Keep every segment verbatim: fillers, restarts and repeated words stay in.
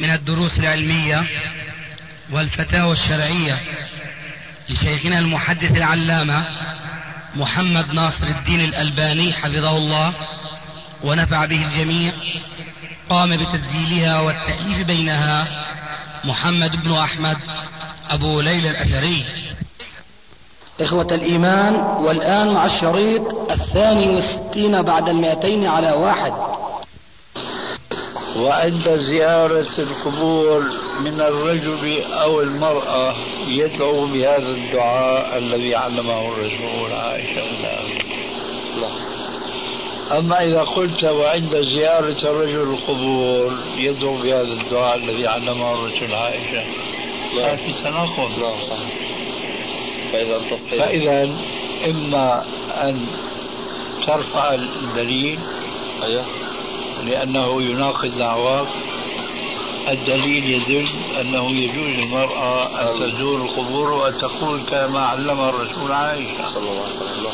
من الدروس العلمية والفتاوى الشرعية لشيخنا المحدث العلامة محمد ناصر الدين الألباني حفظه الله ونفع به الجميع، قام بتسجيلها والتأليف بينها محمد ابن احمد ابو ليلى الاثري. إخوة الإيمان، والآن مع الشريط الثاني والستين بعد المائتين على واحد. وعند زيارة القبور من الرجل أو المرأة يدعو بهذا الدعاء الذي علمه الرسول عائشة. أما إذا قلت وعند زيارة الرجل القبور يدعو بهذا الدعاء الذي علمه الرسول عائشة، هذا في تناقض. فإذا إما أن ترفع الدليل لأنه يناقض دعواك، الدليل يدل أنه يجوز المرأة أن تزور القبور وتقول كما علم الرسول عائشة صلى الله عليه وسلم،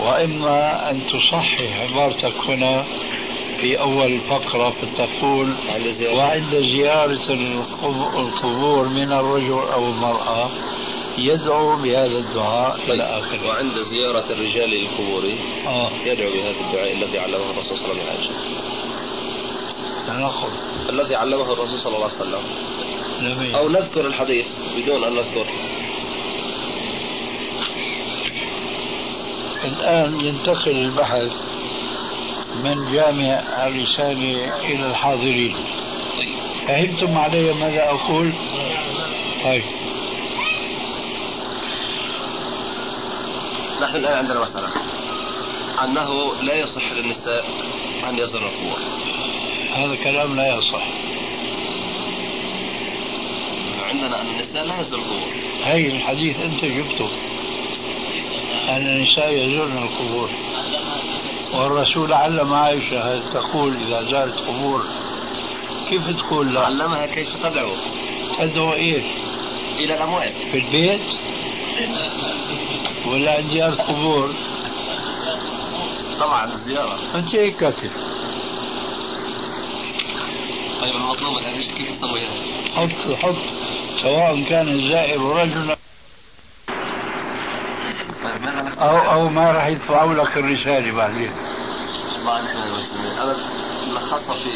وإما أن تصحح عبارتك هنا في أول الفقرة فتقول وعند زيارة القبور من الرجل أو المرأة يدعو بهذا الدعاء إلى آخره. وعند زيارة الرجال للقبور آه. يدعو بهذا الدعاء الذي علمه الرسول صلى الله عليه وسلم. الذي علمه الرسول صلى الله عليه وسلم. نبي. أو نذكر الحديث بدون أن نذكر. الآن ينتقل البحث من جامع الرسالة إلى الحاضرين. فهمتم علي ماذا أقول؟ طيب. نحن الآن عندنا مسألة أنه لا يصح للنساء أن يزورن القبور. هذا كلام لا يصح. عندنا أن النساء لا يزورن القبور. هاي الحديث أنت جبته أن النساء يزورن القبور، والرسول علم عائشة تقول إذا زارت قبور كيف تقول لا؟ علمها كيف تدعو. تدعو إيش؟ إلى الأموات في البيت ولا عن زيارة قبور؟ طبعا الزيارة. أنت هيك كاتب. طيب المطلوب الآن كيف تسويها؟ حط حط سواء كان الزائر رجلا أو أو ما راح يدفعوا لك الرسالة بعدين. طبعا نحن المسلمين أبدا نلخصها في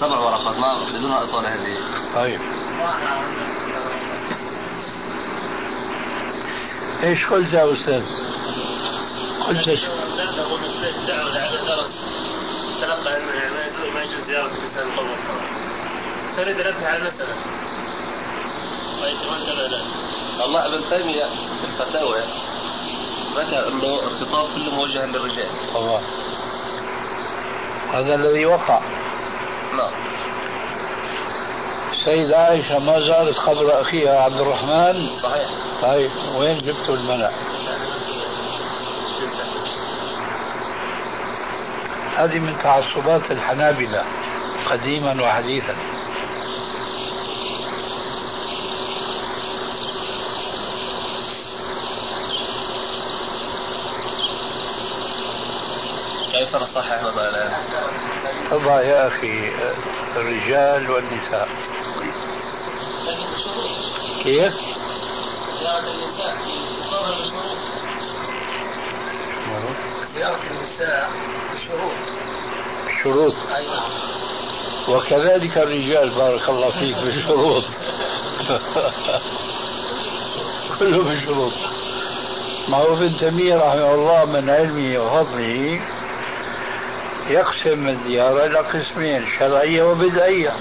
سبع ورقات ما بدونها إطالة هذه. طيب. ايش قلت يا استاذ؟ قلت ايش؟ تلقى انه ما يجوز زياره الانسان القبور. تريد انبه على المساله. والله ابن تيميه في الفتاوى ذكر انه الخطاب كله موجه للرجال. الله. هذا الذي وقع. نعم. السيدة عائشة ما زارت قبر أخيها عبد الرحمن. صحيح. طيب وين جبتوا المنع؟ هذه من تعصبات الحنابلة قديما وحديثا. كيف نصحح وضعنا؟ طبعا يا أخي الرجال والنساء. كيف؟ زيارة النساء تضمن بشروط. زيارة النساء بشروط. شروط. أي نعم. وكذلك الرجال بارك الله فيك بشروط. كله بشروط. ما هو ابن تيمية رحمه الله من علمه وفضله يقسم الزيارة إلى قسمين، شرعية وبدعية.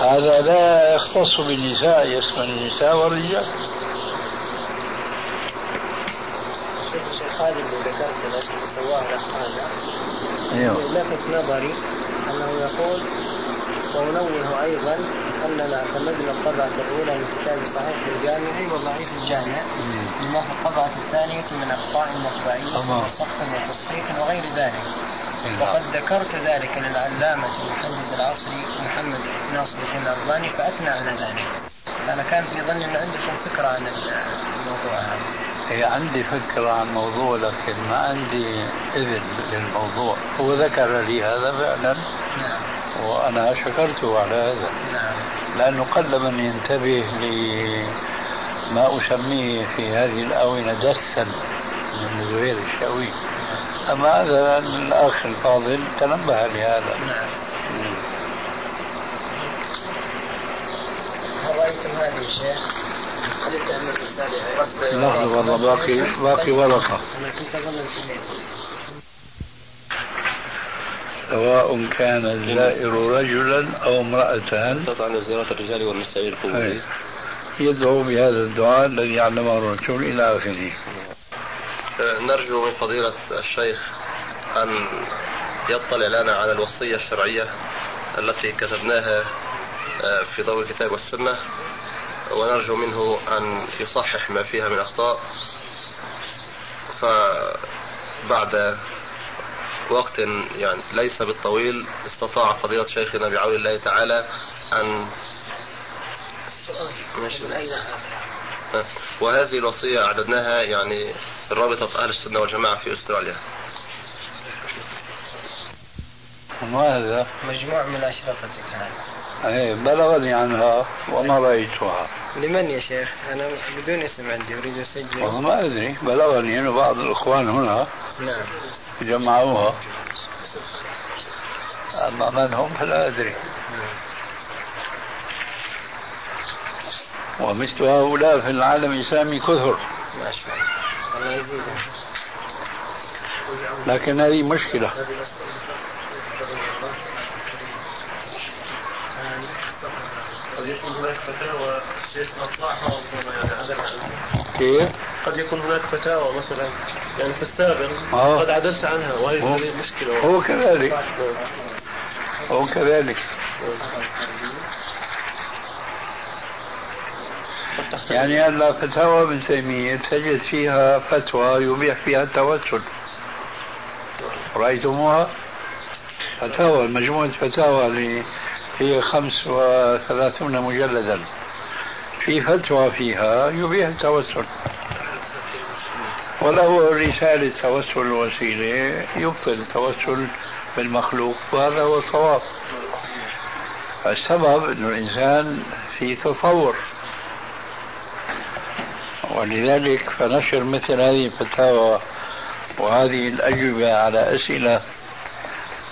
هذا لا يختص بالنساء، يشمل النساء والرجال. شيخ خالد اللي ذكرت الاسم سواه لحاله لفت نظري انه يقول وننوه ايضا اننا اعتمدنا الطبعه الاولى من كتاب صحيح الجامع وضعيف الجامع بما في الطبعه الثانيه من اخطاء وطبعيه وسقط وتصحيح وغير ذلك. وقد ذكرت ذلك للعلامة المحدث العصري محمد ناصر الدين الألباني فأثنى على ذلك. أنا كان في ظني أن عندكم فكرة عن الموضوع هذا. هي عندي فكرة عن الموضوع لكن ما عندي إذن للموضوع. هو ذكر لي هذا فعلا. نعم. وأنا شكرته على هذا لأنه قل من ينتبه لما أسميه في هذه الآونة دسا من زهير الشاوي. أما هذا الأخ الفاضل تنبه لهذا. هل رأيتم هذا الشيء؟ لحظة والله باقي باقي ورقة سواء كان الزائر رجلا أو امرأة طبعا زيارة الرجال والنساء القوي يدعو بهذا الدعاء الذي علمه الرسول إلى آخره. نرجو من فضيلة الشيخ أن يطلع لنا على الوصية الشرعية التي كتبناها في ضوء الكتاب والسنة، ونرجو منه أن يصحح ما فيها من أخطاء، فبعد وقت يعني ليس بالطويل استطاع فضيلة شيخنا بعون الله تعالى أن وهذه الوصية أعددناها يعني رابطة أهل السنة والجماعة في أستراليا. ما هذا؟ مجموع من أشرطتك هذا. بلغني عنها وما رأيتها. لمن يا شيخ؟ أنا بدون اسم عندي أريد أسجل. والله ما أدري، بلغني أنه بعض الإخوان هنا نعم جمعوها. أما من هم فلا أدري. ومثل هؤلاء في العالم الإسلامي كثر ما شاء الله يزيد، لكن هذه مشكلة. كيف؟ قد يكون هناك فتاوى مثلا يعني في السابق آه. قد عدلت عنها وهي مشكلة. هو كذلك هو كذلك يعني أن فتاوى ابن تيمية تجد فيها فتوى يبيح فيها التوسل، رأيتموها؟ فتاوى مجموعة فتاوى هي خمس وثلاثون مجلدا في فتوى فيها يبيح التوسل، وله رسالة توسل الوسيلة يبطل التوسل بالمخلوق، وهذا هو الصواب. السبب أن الإنسان في تطور، ولذلك فنشر مثل هذه الفتاوى وهذه الأجوبة على أسئلة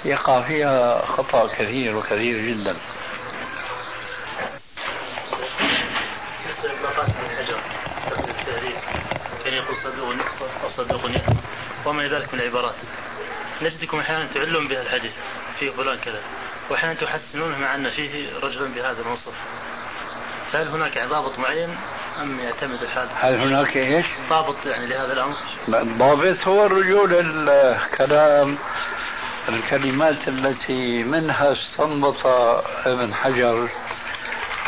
يقع فيها خطأ كثير وكثير جدا. بالنسبة للمقاصد ابن حجر في التهذيب كان يقول صدوق يخطئ أو صدوق يخطئ وما ذلك من العبارات، نجدكم أحيانا تعلم بها الحديث في فلان كذا وأحيانا تحسنونه مع أن فيه رجلا بهذا الموصف، فهل هناك ضابط معين أم يعتمد الحال؟ هل هناك إيش؟ ضابط يعني لهذا الأمر؟ الضابط هو الرجوع للكلام، الكلمات التي منها استنبط ابن حجر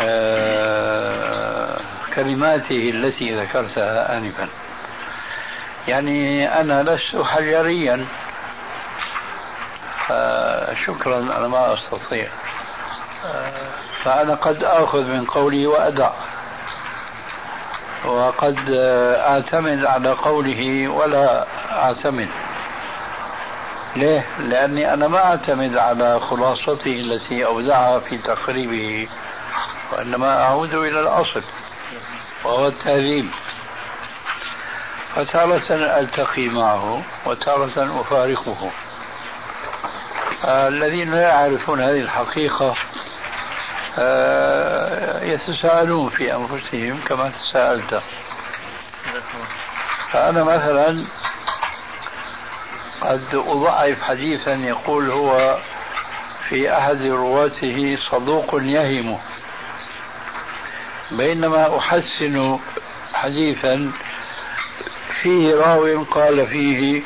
آه كلماته التي ذكرتها آنفا. يعني أنا لست حجريا فشكرا أنا ما أستطيع، فأنا قد آخذ من قولي وأدع، وقد أعتمد على قوله ولا أعتمد. ليه؟ لأني أنا ما أعتمد على خلاصته التي أودعها في تقريبه، وإنما أعود إلى الأصل وهو التهذيب، فتارة ألتقي معه وتارة أفارقه. الذين لا يعرفون هذه الحقيقة يتساءلون في أنفسهم كما تساءلت. فأنا مثلا قد أضعف حديثا يقول هو في أحد رواته صدوق يهم، بينما أحسن حديثا فيه راوي قال فيه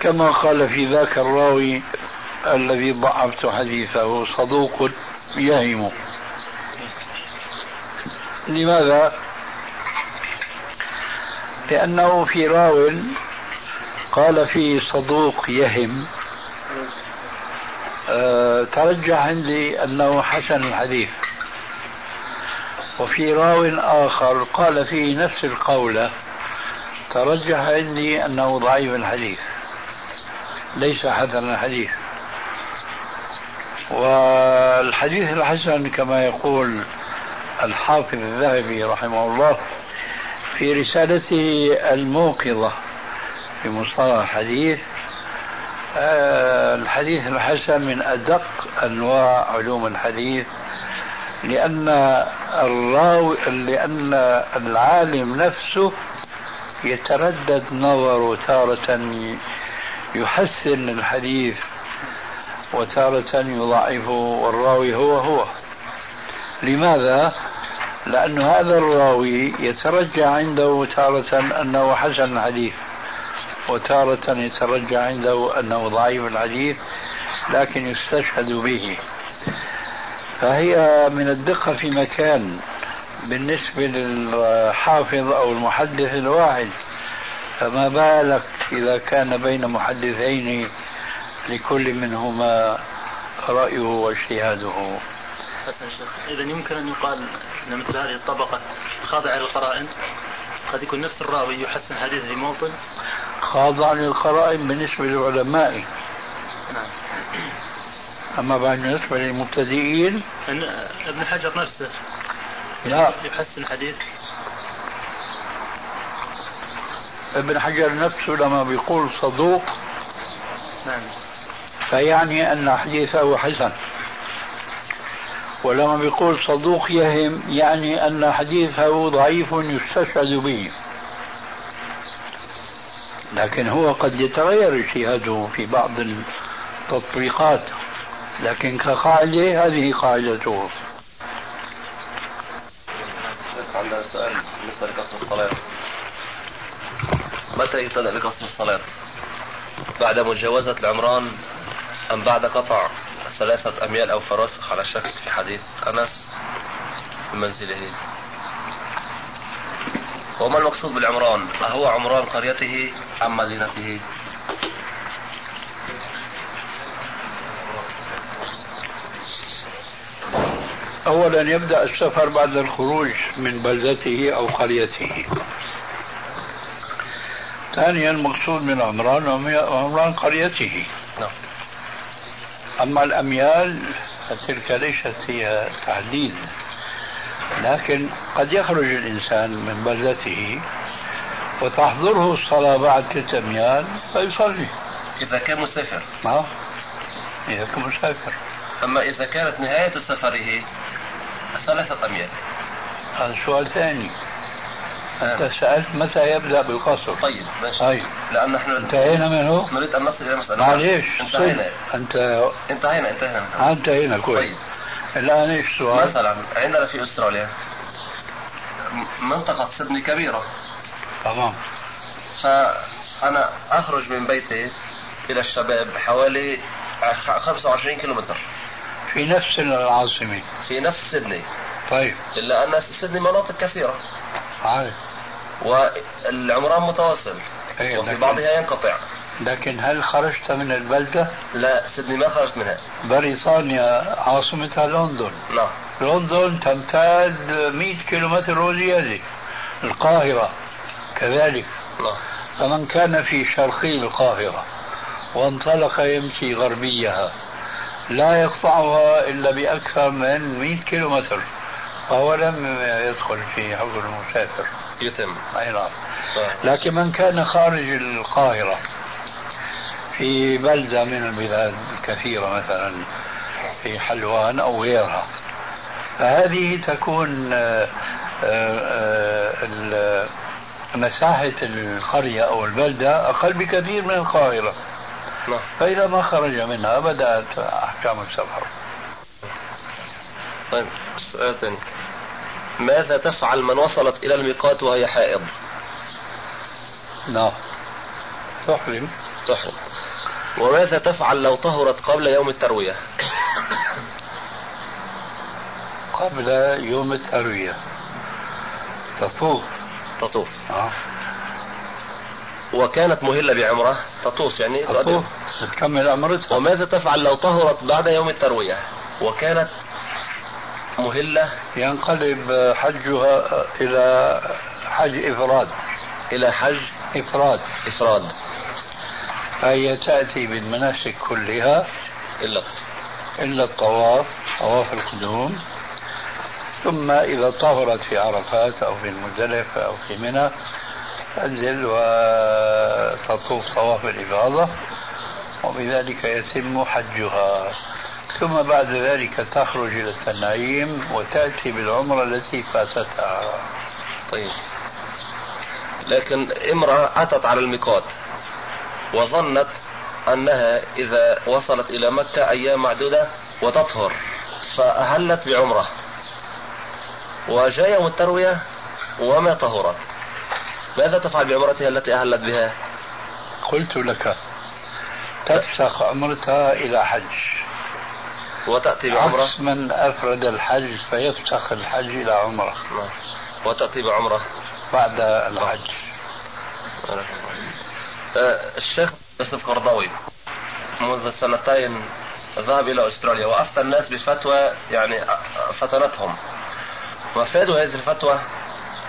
كما قال في ذاك الراوي الذي ضعفت حديثه صدوق يهم. لماذا؟ لأنه في راوي قال فيه صدوق يهم أه ترجح عندي أنه حسن الحديث، وفي راو آخر قال فيه نفس القولة ترجح عندي أنه ضعيف الحديث ليس حسن الحديث. والحديث الحسن كما يقول الحافظ الذهبي رحمه الله في رسالته الموقظة في مصطلح الحديث، الحديث الحسن من أدق أنواع علوم الحديث، لأن الراوي لأن العالم نفسه يتردد نظره، تارة يحسن الحديث وتارة يضعفه، والراوي هو هو. لماذا؟ لأن هذا الراوي يترجى عنده تارة أنه حسن الحديث، وتارة يترجى عنده أنه ضعيف الحديث، لكن يستشهد به. فهي من الدقة في مكان بالنسبة للحافظ أو المحدث الواحد، فما بالك إذا كان بين محدثين لكل منهما رأيه واجتهاده. حسن شيخ، إذن يمكن أن يقال أن مثل هذه الطبقة خاضعة للقرائن، قد يكون نفس الراوي يحسن حديثه في موطن خاضع للقرائن بالنسبة للعلماء، نعم. أما بالنسبة للمبتدئين ابن حجر نفسه لا يحسن حديث ابن حجر نفسه لما بيقول صدوق، نعم، فيعني أن حديثه حسن، ولما بيقول صدوق يهم يعني أن حديثه ضعيف يستشهد به، لكن هو قد يتغير اجتهاده في بعض التطبيقات، لكن كقاعدة هذه قاعدته. عندنا سؤال بالنسبة لقصر الصلاة، متى يبتدأ بقصر الصلاة؟ بعد مجاوزة العمران أم بعد قطع ثلاثة أميال أو فراسخ على شكل في حديث أنس بمنزله؟ وما المقصود بالعمران؟ أهو عمران قريته أم مدينته؟ أولا يبدأ السفر بعد الخروج من بلدته أو قريته. ثانيا المقصود من عمران عمران قريته. أما الأميال فتلك ليست هي تحديد، لكن قد يخرج الإنسان من بلدته وتحضره الصلاة بعد ثلاثة أميال فيصلي إذا كان مسافر. نعم إذا كان مسافر. أما إذا كانت نهاية سفره ثلاثة أميال هذا سؤال ثاني. أنت سألت متى يبدأ بالقصر. طيب ماشي. أي. لأن نحن انتهينا منه. نريد أن نصل إلى مسألة. معليش. انتهينا. أنت. انتهينا انتهينا. انتهينا كويس. طيب. الآن إيش سؤال؟ مثلا عندنا في أستراليا منطقة سيدني كبيرة. تمام. فأنا أخرج من بيتي إلى الشباب حوالي خمسة وعشرين كيلومتر. في نفس العاصمة. في نفس سيدني. طيب. إلا أن سيدني مناطق كثيرة. عارف. والعمران متواصل وفي بعضها ينقطع. لكن هل خرجت من البلدة؟ لا سيدني ما خرجت منها. بريطانيا عاصمتها لندن. نعم. لندن تمتد مئة كيلومتر وزيادة. القاهرة كذلك. نعم. فمن كان في شرقي القاهرة وانطلق يمشي غربيها لا يقطعها إلا بأكثر من مئة كيلومتر، فهو لم يدخل في حظ المسافر. يتم. أي نعم. لكن من كان خارج القاهرة في بلدة من البلاد الكثيرة مثلا في حلوان أو غيرها، فهذه تكون مساحة القرية أو البلدة أقل بكثير من القاهرة، فإذا ما خرج منها بدأت أحكام السفر. طيب سؤال ثاني، ماذا تفعل من وصلت إلى الميقات وهي حائض؟ نعم تحرم. تحرم. وماذا تفعل لو طهرت قبل يوم التروية؟ قبل يوم التروية تطوف. تطوف. آه. وكانت مهلة بعمرة تطوف يعني تطوف تكمل عمرتها. وماذا تفعل لو طهرت بعد يوم التروية وكانت مهلة؟ ينقلب حجها إلى حج إفراد. إلى حج إفراد. إفراد. هي تأتي بالمناسك كلها إلا إلا الطواف طواف القدوم. ثم إذا طهرت في عرفات أو في المزدلفة أو في منى أنزل وتطوف طواف الإفاضة، وبذلك يتم حجها. ثم بعد ذلك تخرج إلى التنعيم وتأتي بالعمرة التي فاتتها. طيب، لكن امرأة أتت على الميقات وظنت أنها إذا وصلت إلى مكة أيام معدودة وتطهر، فأهلت بعمرة وجاء التروية وما طهرت، ماذا تفعل بعمرتها التي أهلت بها؟ قلت لك تفسخ عمرتها إلى حج وتأتي بعمرة، عكس من أفرد الحج فيفسخ الحج إلى عمرة وتأتي بعمرة بعد الحج. أه الشيخ القرضاوي منذ سنتين ذهب إلى أستراليا وأفتى الناس بفتوى، يعني فتنتهم، وفاد هذه الفتوى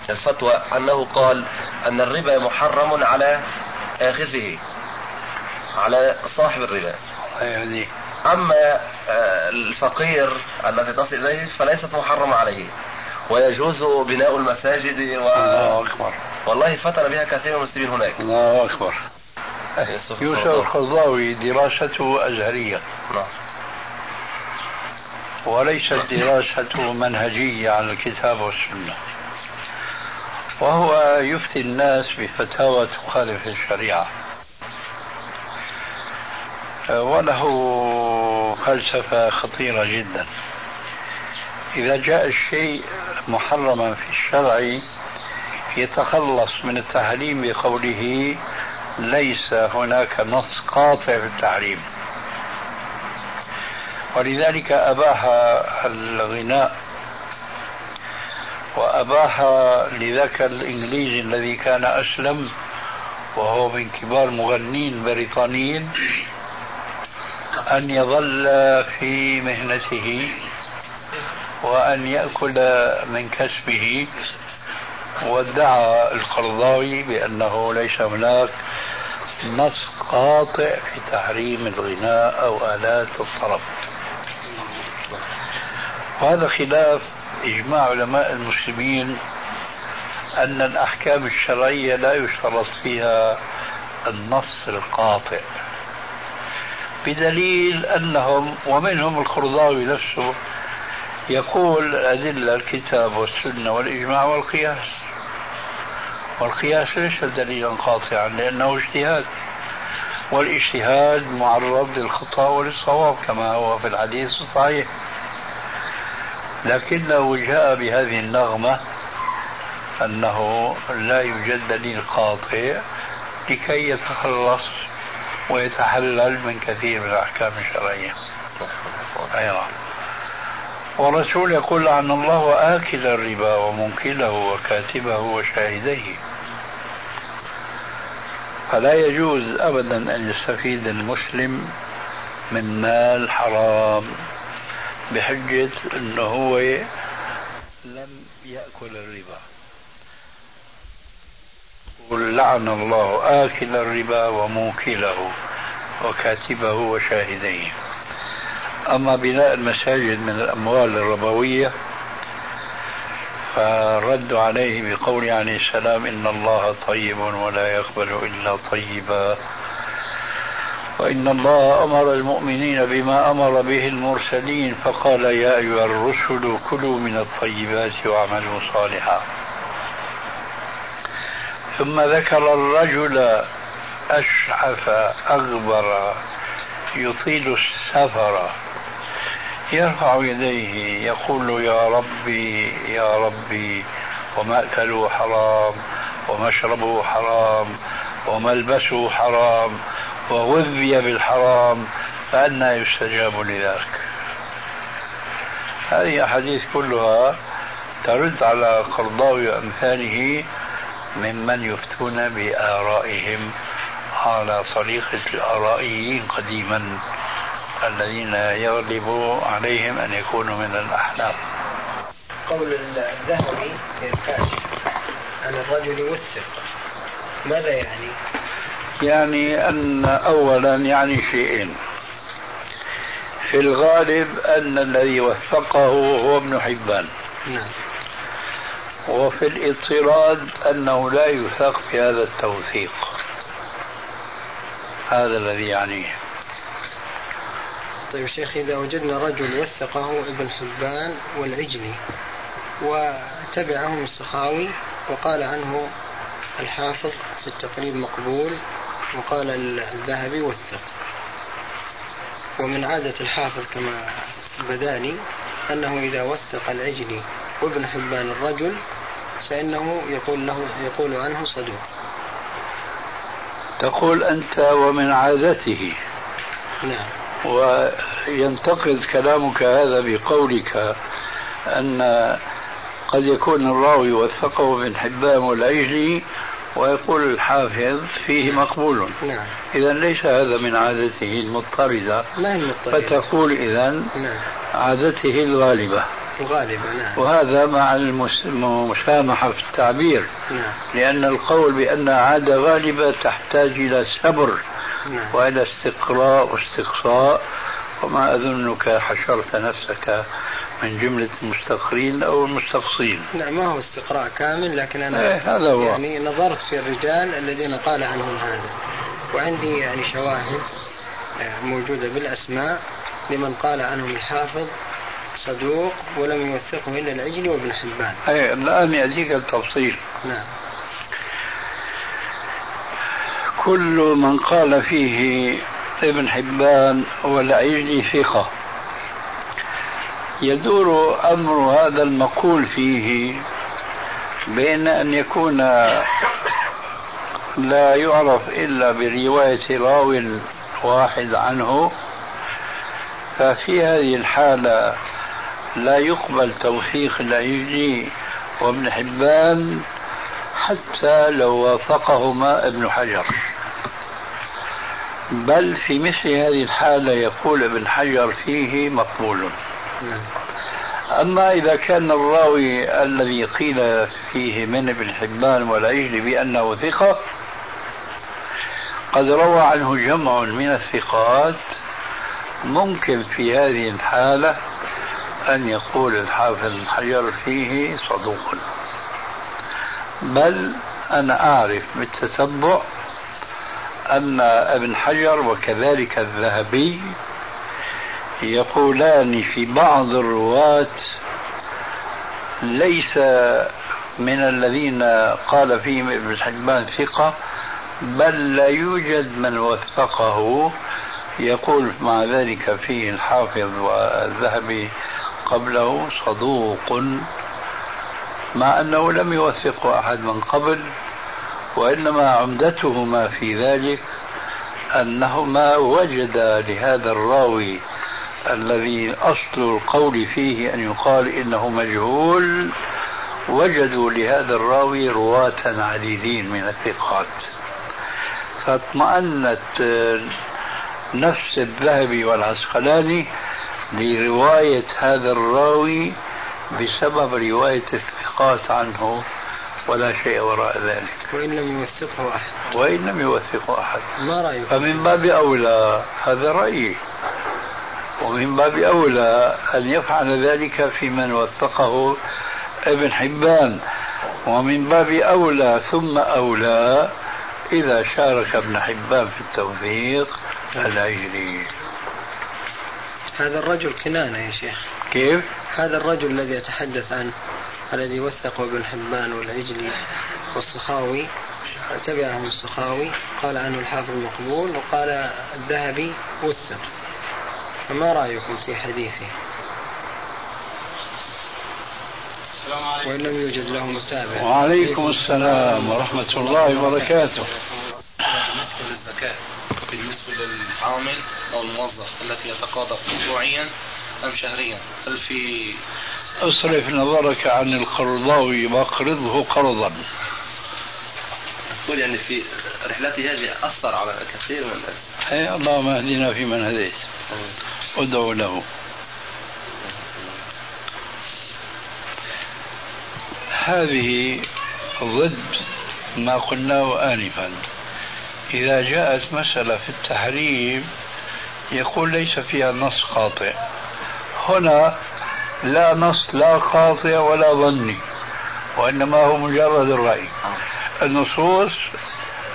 الفتوى أنه قال أن الربا محرم على آخذه، على صاحب الربا. يعني أما الفقير الذي تصل إليه فليست محرمة عليه، ويجوز بناء المساجد و... الله أكبر. والله فتن بها كثير من المسلمين هناك. الله أكبر. يوسف القرضاوي دراسته أزهرية، نعم، وليست دراسته منهجية على الكتاب والسنة، وهو يفتي الناس بفتاوى تخالف الشريعة، وله فلسفة خطيرة جدا. إذا جاء الشيء محرما في الشرع يتخلص من التحريم بقوله ليس هناك نص قاطع في التحريم، ولذلك أباح الغناء، وأباح لذاك الإنجليزي الذي كان أسلم وهو من كبار مغنين بريطانيين أن يظل في مهنته وأن يأكل من كسبه، وادعى القرضاوي بأنه ليس هناك نص قاطع في تحريم الغناء أو آلات الطرب. وهذا خلاف إجماع علماء المسلمين أن الأحكام الشرعية لا يشترط فيها النص القاطع، بدليل أنهم ومنهم القرضاوي نفسه يقول أدلة الكتاب والسنة والإجماع والقياس، والقياس ليس دليلا قاطعا لأنه اجتهاد، والاجتهاد معرض للخطأ وللصواب كما هو في الحديث الصحيح، لكنه جاء بهذه النغمة أنه لا يوجد دليل قاطع لكي يتخلص ويتحلل من كثير من الأحكام الشرعية. أيوة. والرسول يقول لعن الله آكل الربا ومنكله وكاتبه وشاهديه، فلا يجوز أبدا أن يستفيد المسلم من مال حرام بحجة أنه هو لم يأكل الربا. قل لعن الله آكل الربا وموكله وكاتبه وشاهديه. أما بناء المساجد من الأموال الربوية فالرد عليه بقول عليه السلام إن الله طيب ولا يقبل إلا طيبا، وإن الله أمر المؤمنين بما أمر به المرسلين فقال يا أيها الرسل كلوا من الطيبات واعملوا صالحا. ثم ذكر الرجل أشعف أغبر يطيل السفر يرفع يديه يقول يا ربي يا ربي، ومأكله حرام ومشربه حرام وملبسه حرام وغذي بالحرام، فأنى يستجاب لذلك؟ هذه أحاديث كلها ترد على قرضاوي وأمثاله ممن يفتون بآرائهم على طريقة الآرائيين قديما الذين يغلب عليهم أن يكونوا من الأحناف. قول الذهبي الكاشف أن الرجل وثق ماذا يعني؟ يعني أن أولا يعني شيئين، في الغالب أن الذي وثقه هو ابن حبان، نعم. وفي الاضطراد أنه لا يثق في هذا التوثيق، هذا الذي يعنيه. طيب شيخ، إذا وجدنا رجل وثقه ابن حبان والعجلي وتبعهم السخاوي وقال عنه الحافظ في التقريب مقبول وقال الذهبي وثق، ومن عادة الحافظ كما بداني أنه إذا وثق العجلي وابن حبان الرجل فإنه يقول له يقول عنه صدوق. تقول أنت ومن عادته، نعم. وينتقد كلامك هذا بقولك أن قد يكون الراوي وثقه ابن حبان والعجلي ويقول الحافظ فيه مقبول، نعم. إذا ليس هذا من عادته المضطردة، لا المضطردة. فتقول إذن نعم. عادته الغالبة الغالبة نعم. وهذا مع المسامحة في التعبير، نعم. لأن القول بأن عادة غالبة تحتاج إلى صبر، نعم. وإلى استقراء واستقصاء، وما أظنك حشرت نفسك من جملة المستقرين أو المستقصين. نعم، ما هو استقراء كامل، لكن أنا إيه يعني نظرت في الرجال الذين قال عنهم هذا، وعندي يعني شواهد موجودة بالأسماء لمن قال عنهم الحافظ صدوق ولم يوثقه إلا العجلي وابن حبان. أي الآن يأتيك التفصيل. نعم. كل من قال فيه ابن حبان والعجلي ثقة، يدور أمر هذا المقول فيه بين أن يكون لا يعرف إلا برواية راوي واحد عنه، ففي هذه الحالة لا يقبل توثيق العجلي وابن حبان حتى لو وافقهما ابن حجر، بل في مثل هذه الحالة يقول ابن حجر فيه مقبول. أما إذا كان الراوي الذي قيل فيه من ابن حبان والعجلي بأنه ثقة قد روى عنه جمع من الثقات، ممكن في هذه الحالة أن يقول الحافظ ابن حجر فيه صدوق. بل أنا أعرف بالتتبع أن ابن حجر وكذلك الذهبي يقولان في بعض الرواة ليس من الذين قال فيهم ابن حبان ثقة، بل لا يوجد من وثقه، يقول مع ذلك فيه الحافظ والذهبي قبله صدوق، مع أنه لم يوثقه أحد من قبل، وإنما عمدتهما في ذلك أنهما وجدا لهذا الراوي الذي أصل القول فيه أن يقال إنه مجهول، وجدوا لهذا الراوي رواة عديدين من الثقات، فاطمأنت نفس الذهبي والعسقلاني لرواية هذا الراوي بسبب رواية الثقات عنه ولا شيء وراء ذلك، وإن لم يوثقه أحد وإن لم يوثقه أحد ما رأيك؟ فمن باب أولى، هذا رأيي، ومن باب أولى أن يفعل ذلك في من وثقه ابن حبان، ومن باب أولى ثم أولى إذا شارك ابن حبان في التوثيق العجلي. هذا الرجل كنانة يا شيخ. كيف؟ هذا الرجل الذي يتحدث عنه الذي وثقه ابن حبان والعجلي والسخاوي تبعهم السخاوي قال عنه الحافظ مقبول وقال الذهبي وثق، فما رأيكم في حديثه؟ السلام عليكم. وإن لم يوجد له متابع. وعليكم السلام ورحمة الله وبركاته. بالنسبة للزكاة بالنسبة للعامل أو الموظف التي يتقاضى أسبوعيا أم شهريا، هل في أصرف نظرك عن القرضاوي وأقرضه قرضا؟ أقول يعني في رحلتي هذه أثر على كثير من الناس. أي اللهم اهدنا في من هديت، ادعوا له. هذه ضد ما قلناه آنفا، إذا جاءت مسألة في التحريم يقول ليس فيها نص خاطئ. هنا لا نص لا خاطئ ولا ظني، وإنما هو مجرد الرأي. النصوص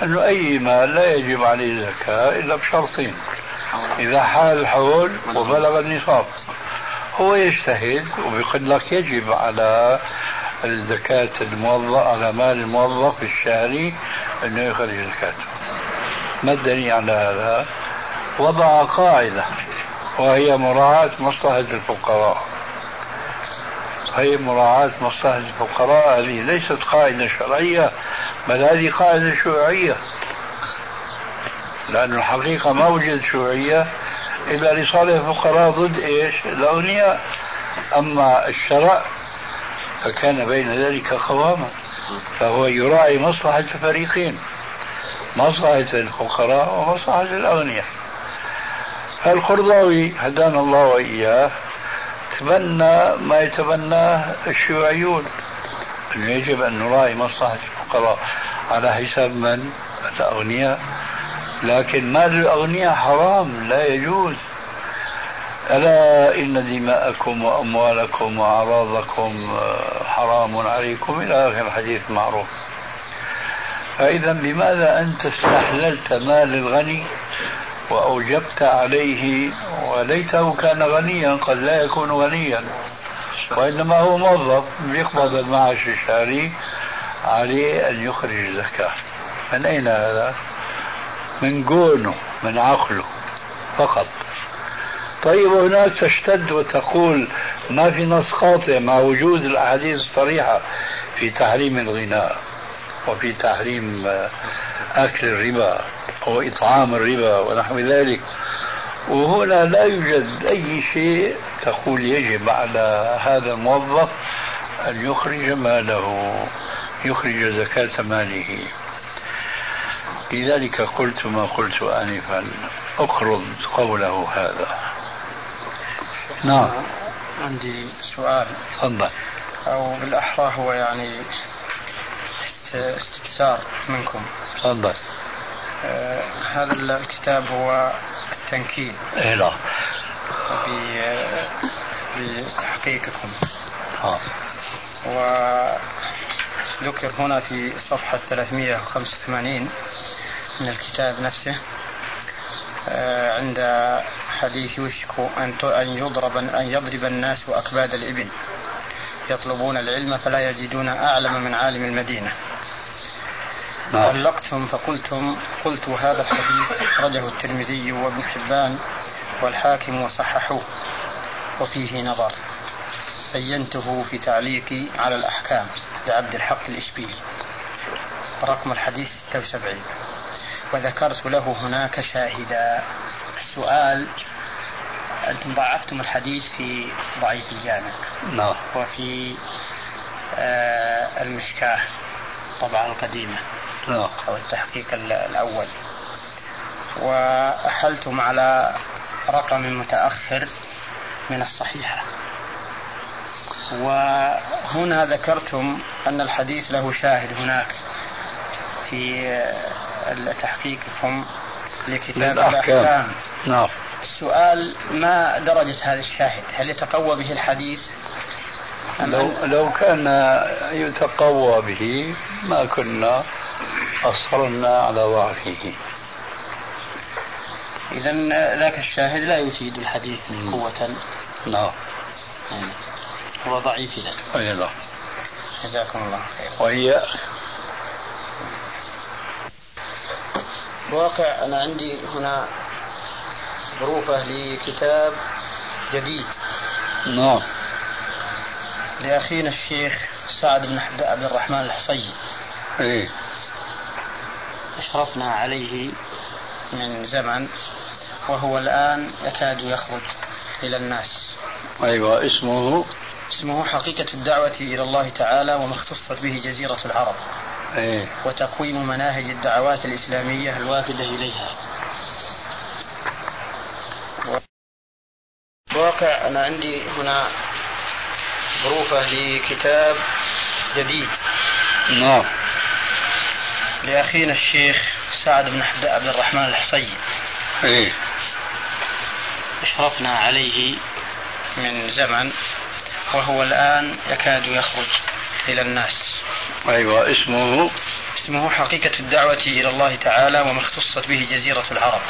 أنه أي مال لا يجب عليه زكاة إلا بشرطين: إذا حال الحول وبلغ النصاب. هو يجتهد وبقدرك يجب على الزكاة الموظف، على مال الموظف الشهري أنه يخرج زكاته. ما الدليل على هذا؟ وضع قاعدة وهي مراعاة مصلحة الفقراء. هي مراعاة مصلحة الفقراء، هذه ليست قاعدة شرعية بل هذه قاعدة شيوعية، لأن الحقيقة ما وجد شيوعية إلا لصالح الفقراء ضد إيش؟ الأغنياء. أما الشرع فكان بين ذلك قواما، فهو يراعي مصلحة الفريقين، مصلحة الفقراء ومصلحة الأغنياء. فالقرضاوي هدانا الله وإياه تبنى ما يتبناه الشيوعيون، أنه يجب أن نراعي مصلحة الفقراء على حساب من؟ الأغنياء. لكن مال الأغنياء حرام لا يجوز. ألا إن دماءكم وأموالكم وأعراضكم حرام عليكم إلى آخر الحديث المعروف. فإذا بماذا أنت استحللت مال الغني وأوجبت عليه، وليته كان غنيا قد لا يكون غنيا، وإنما هو موظف يقبض المعاش الشهري، عليه أن يخرج زكاة. من أين هذا؟ من جونه، من عقله فقط. طيب هناك تشتد وتقول ما في نص قاطع مع وجود الأحاديث الصريحة في تحريم الغناء وفي تحريم أكل الربا أو إطعام الربا ونحو ذلك، وهنا لا يوجد أي شيء تقول يجب على هذا الموظف أن يخرج ماله، يخرج زكاة ماله. لذلك قلت ما قلت آنفا، أقرض قوله هذا. نعم، عندي سؤال. تفضل. أو بالأحرى هو يعني استفسار منكم. تفضل. آه هذا الكتاب هو التنكيل. إيه لا. بتحقيقكم. آه. وذكر هنا في صفحة ثلاثمائة وخمسة وثمانين من الكتاب نفسه عند حديث يشك أن يضرب أن يضرب الناس أكباد الإبل يطلبون العلم فلا يجدون أعلم من عالم المدينة. علقتم فقلتم قلت هذا الحديث أخرجه الترمذي وابن حبان والحاكم وصححوه وفيه نظر. بينته في تعليقي على الأحكام لعبد الحق الإشبيلي رقم الحديث ستة وسبعين، وذكرت له هناك شاهدا. السؤال أنتم ضعفتم الحديث في ضعيف الجامع no. وفي آه المشكاة طبعا القديمة no. أو التحقيق الأول، وأحلتم على رقم متأخر من الصحيحة. وهنا ذكرتم أن الحديث له شاهد هناك في آه تحقيقكم لكتاب الأحكام. نعم. السؤال ما درجة هذا الشاهد؟ هل يتقوى به الحديث؟ لو, لو كان يتقوى به ما كنا أصرنا على ضعفه. إذن ذاك الشاهد لا يفيد الحديث قوة. نعم. هو ضعيف لك. جزاكم الله خير. وهي واقع أنا عندي هنا ظروفة لكتاب جديد نعم no. لأخينا الشيخ سعد بن عبد الرحمن الحصي إيه؟ أشرفنا عليه من زمن وهو الآن يكاد يخرج إلى الناس. أيوة. اسمه اسمه حقيقة الدعوة إلى الله تعالى وما اختصت به جزيرة العرب إيه؟ وتقويم مناهج الدعوات الإسلامية الوافدة إليها. واقع أنا عندي هنا ظروفة لكتاب جديد نعم لأخينا الشيخ سعد بن عبد الرحمن الحصي إيه؟ أشرفنا عليه من زمن وهو الآن يكاد يخرج إلى الناس. أيوة. اسمه اسمه حقيقة الدعوة إلى الله تعالى وما اختصت به جزيرة العرب.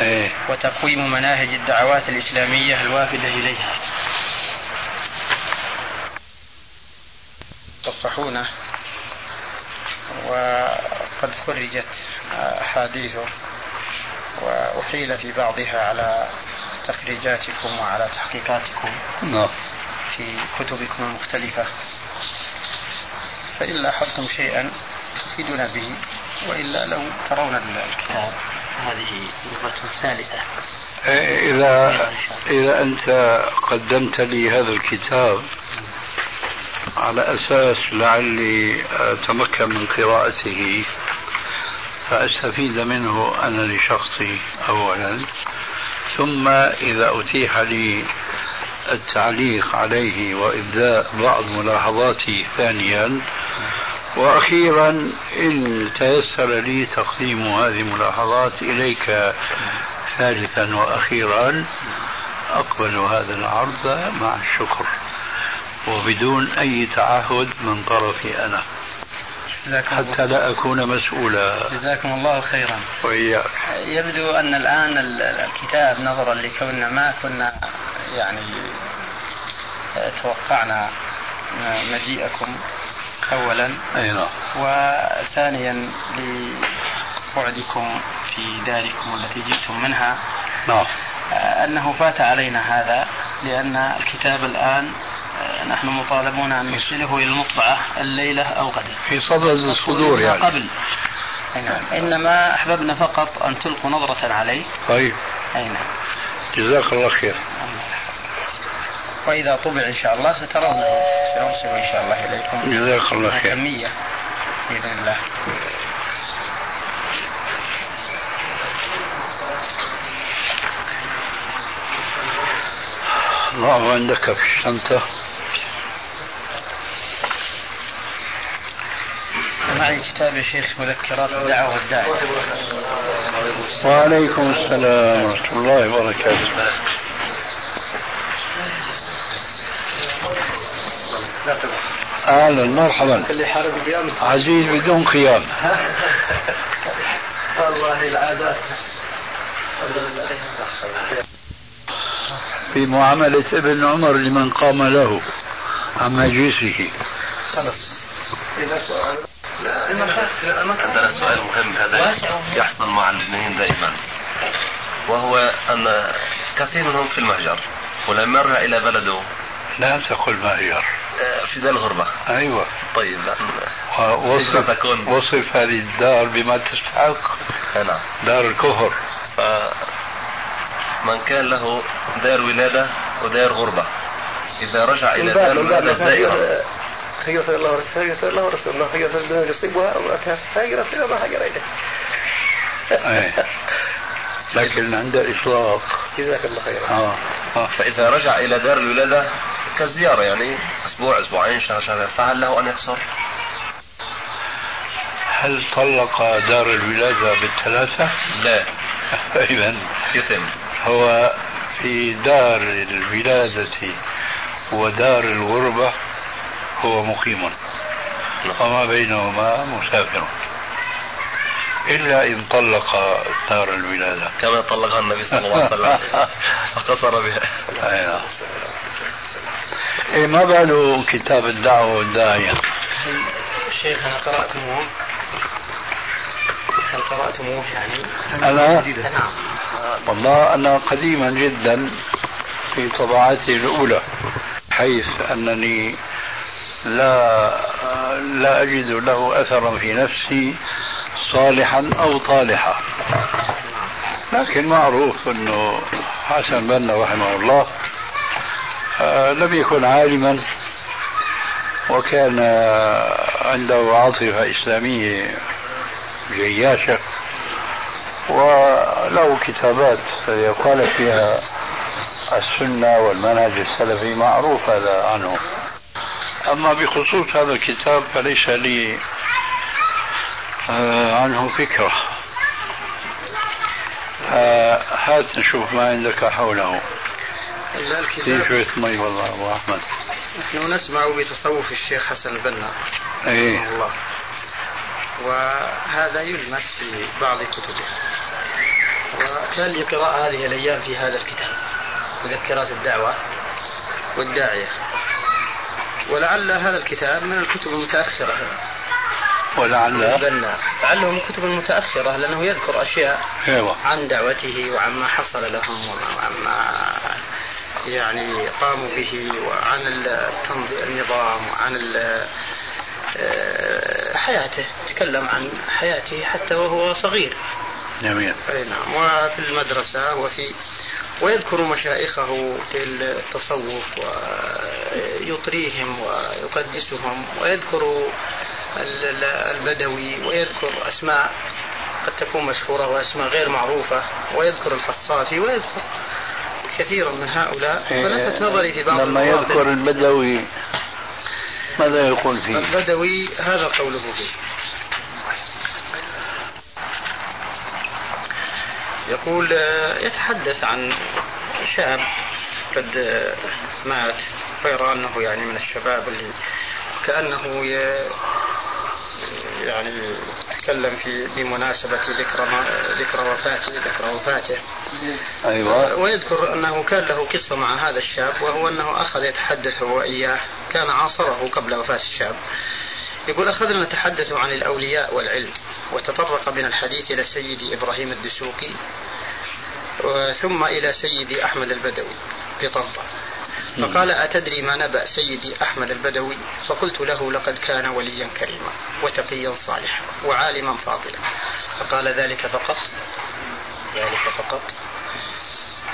أيه. وتقويم مناهج الدعوات الإسلامية الوافدة إليها. تصفحونه وقد خرجت أحاديثه وأحيل في بعضها على تخريجاتكم وعلى تحقيقاتكم لا. في كتبكم المختلفة، فإن لاحظتم شيئا تفيدنا به، وإلا لو ترون الكتاب. هذه نقطة ثالثة. إذا إذا أنت قدمت لي هذا الكتاب على أساس لعلي أتمكن من قراءته فأستفيد منه أنا لشخصي أولا، ثم إذا أتيح لي التعليق عليه وإبداء بعض ملاحظاتي ثانيا، وأخيرا إن تيسر لي تقديم هذه الملاحظات إليك ثالثا وأخيرا أقبل هذا العرض مع الشكر وبدون أي تعهد من طرفي أنا حتى لا أكون مسؤولا. جزاكم الله خيرا. وإياك. يبدو أن الآن الكتاب نظرا لكوننا ما كنا يعني توقعنا مجيئكم أولا، أينا. وثانيا لبعدكم في داركم التي جئتم منها، لا. أنه فات علينا هذا، لأن الكتاب الآن نحن مطالبون أن نرسله إلى المطبعة الليلة أو غدا في صدد الصدور يعني قبل. أينا. إنما أحببنا فقط أن تلقوا نظرة عليه. طيب. أينا. جزاك الله خير. وإذا طبع إن شاء الله سترونه سنرسل إن شاء الله إليكم. جزاك الله خير. كمية بإذن الله. الله عندك في الشنطة. معي كتاب الشيخ مذكرات الدعوة والداعية. وعليكم السلام ورحمة الله وبركاته. أهلا مرحبا. عزيز بدون قيام. والله العادات. في معاملة ابن عمر لمن قام له عن مجلسه. خلص. عندنا سؤال مهم هذا يحصل مع الاثنين دائما، وهو أن كثير منهم في المهجر ولما مر إلى بلده. لا تقل مهجر. في دار الغربة. أيوة. طيب. وصف تكون وصف هذه الدار بما تستحق. نعم. دار الكفر. ف... من كان له دار ولادة ودار غربة إذا رجع إلى دار ولادة زائرة هجرة الله ورسوله هجرة الله ورسوله هجرة الله يصيبها وأتها هجرة فينا ما هجرة إليه، لكن عند إطلاق. جزاك الله خيرا. فإذا رجع إلى دار الولادة كزيارة يعني أسبوع أسبوعين شهر شهر، فهل له أن يقصر؟ هل طلق دار الولادة بالثلاثة؟ لا. إذا يتم هو في دار الولادة ودار الغربة هو مقيم وما بينهما مسافر، إلا إن طلق دار الولادة كما طلقها النبي صلى الله عليه وسلم فقصر بها. أيوة. إيه ما باله كتاب الدعوة والداعية شيخ؟ أنا قرأته هل قرأتموه يعني؟ أنا والله أنا قديما جدا في طبعاتي الأولى، حيث أنني لا لا أجد له أثرا في نفسي صالحا أو طالحا، لكن معروف أنه حسن البنا رحمه الله لم يكن عالما وكان عنده عاطفة إسلامية جياشة، وله كتابات يقال فيها السنة والمنهج السلفي، معروف هذا عنه. أما بخصوص هذا الكتاب فليس لي عنه فكرة. هات نشوف ما عندك حوله. في شوية مي والله أبو أحمد. نحن نسمع بتصوف الشيخ حسن البنا أيه. رحمه الله، وهذا يلمس في بعض كتبه، وكان لي قراءة هذه الأيام في هذا الكتاب مذكرات الدعوة والداعية، ولعل هذا الكتاب من الكتب المتأخرة، ولعل لعله من الكتب المتأخرة لأنه يذكر أشياء أيوة. عن دعوته وعما حصل لهم وعما يعني قاموا به وعن النظام وعن حياته، تكلم عن حياته حتى وهو صغير. جميل. أي نعم. وفي المدرسة وفي ويذكر مشايخه في التصوف ويطريهم ويقدسهم، ويذكر البدوي ويذكر أسماء قد تكون مشهورة وأسماء غير معروفة، ويذكر الحصافي ويذكر كثيرا من هؤلاء. فلفت نظري في بعض لما يذكر البدوي ماذا يقول فيه؟ البدوي هذا قوله فيه، يقول يتحدث عن شاب قد مات، غير أنه يعني من الشباب اللي كأنه يعني تكلم في بمناسبة ذكرى ذكرى وفاته ذكرى وفاته أيوة. ويذكر أنه كان له قصة مع هذا الشاب، وهو أنه أخذ يتحدث هو إياه، كان عاصره قبل وفاة الشاب. يقول أخذنا نتحدث عن الأولياء والعلم، وتطرق بنا الحديث إلى سيدي إبراهيم الدسوقي، ثم إلى سيدي أحمد البدوي في طنطا. فقال أتدري ما نبأ سيدي أحمد البدوي؟ فقلت له لقد كان وليا كريما وتقيا صالحا وعالما فاضلا. فقال ذلك فقط ذلك فقط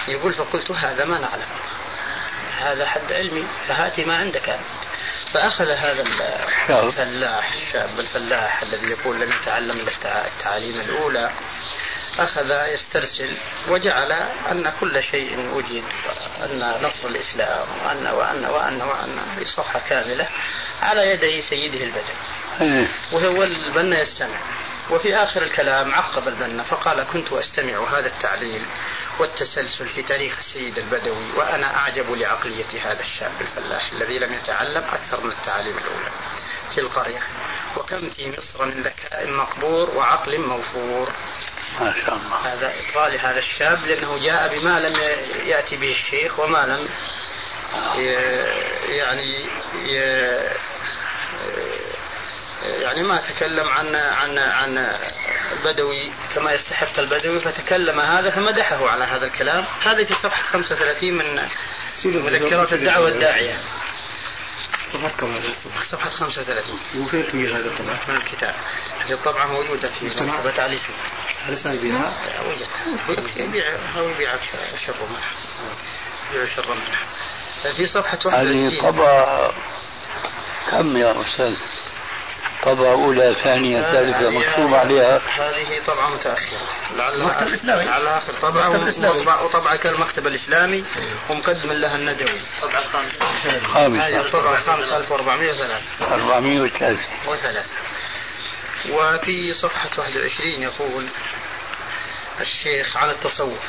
يقول فقلت هذا ما نعلم، هذا حد علمي، فهاتي ما عندك أنت. فأخذ هذا الفلاح الشاب الفلاح الذي يقول لم يتعلم التعليم الأولى، أخذ يسترسل وجعل أن كل شيء وجد، أن نصر الإسلام وأن وأن وأن وأن بصفحة كاملة على يدي سيده البدوي، وهو البنا يستمع. وفي آخر الكلام عقب البنا فقال كنت أستمع هذا التعليل والتسلسل في تاريخ السيد البدوي، وأنا أعجب لعقلية هذا الشاب الفلاح الذي لم يتعلم أكثر من التعليم الأولى في القرية، وكم في مصر من ذكاء مقبور وعقل موفور. ما شاء الله. هذا إطلال هذا الشاب لأنه جاء بما لم يأتي به الشيخ وما لم يعني يعني ما تكلم عن عن عن البدوي كما يستحق البدوي، فتكلم هذا فمدحه على هذا الكلام. هذا في صفحة خمسة وثلاثين من مذكرات الدعوة الداعية، صفحة كم؟ صفحة خمسة وثلاثين. وفين في هذا الطبع؟ من الكتاب. هذه الطبعة موجودة في مكتبة علي شو؟ هل سنبيعها؟ وجدت. بيع هو بيع شر منها. بيع شر منها. في صفحة واحد وعشرين. هذه طبعة كم يا أستاذ؟ طبعة أولى ثانية ثالثة مكتوب عليها. هذه طبعة متأخرة لعلها على آخر طبعة، وطبعة كالمكتب الإسلامي ومقدم لها الندوي. طبعة الخامسة هذه الطبعة الخامسة ألف وأربعمائة وثلاثة. وفي صفحة واحد وعشرين يقول الشيخ عن التصوف،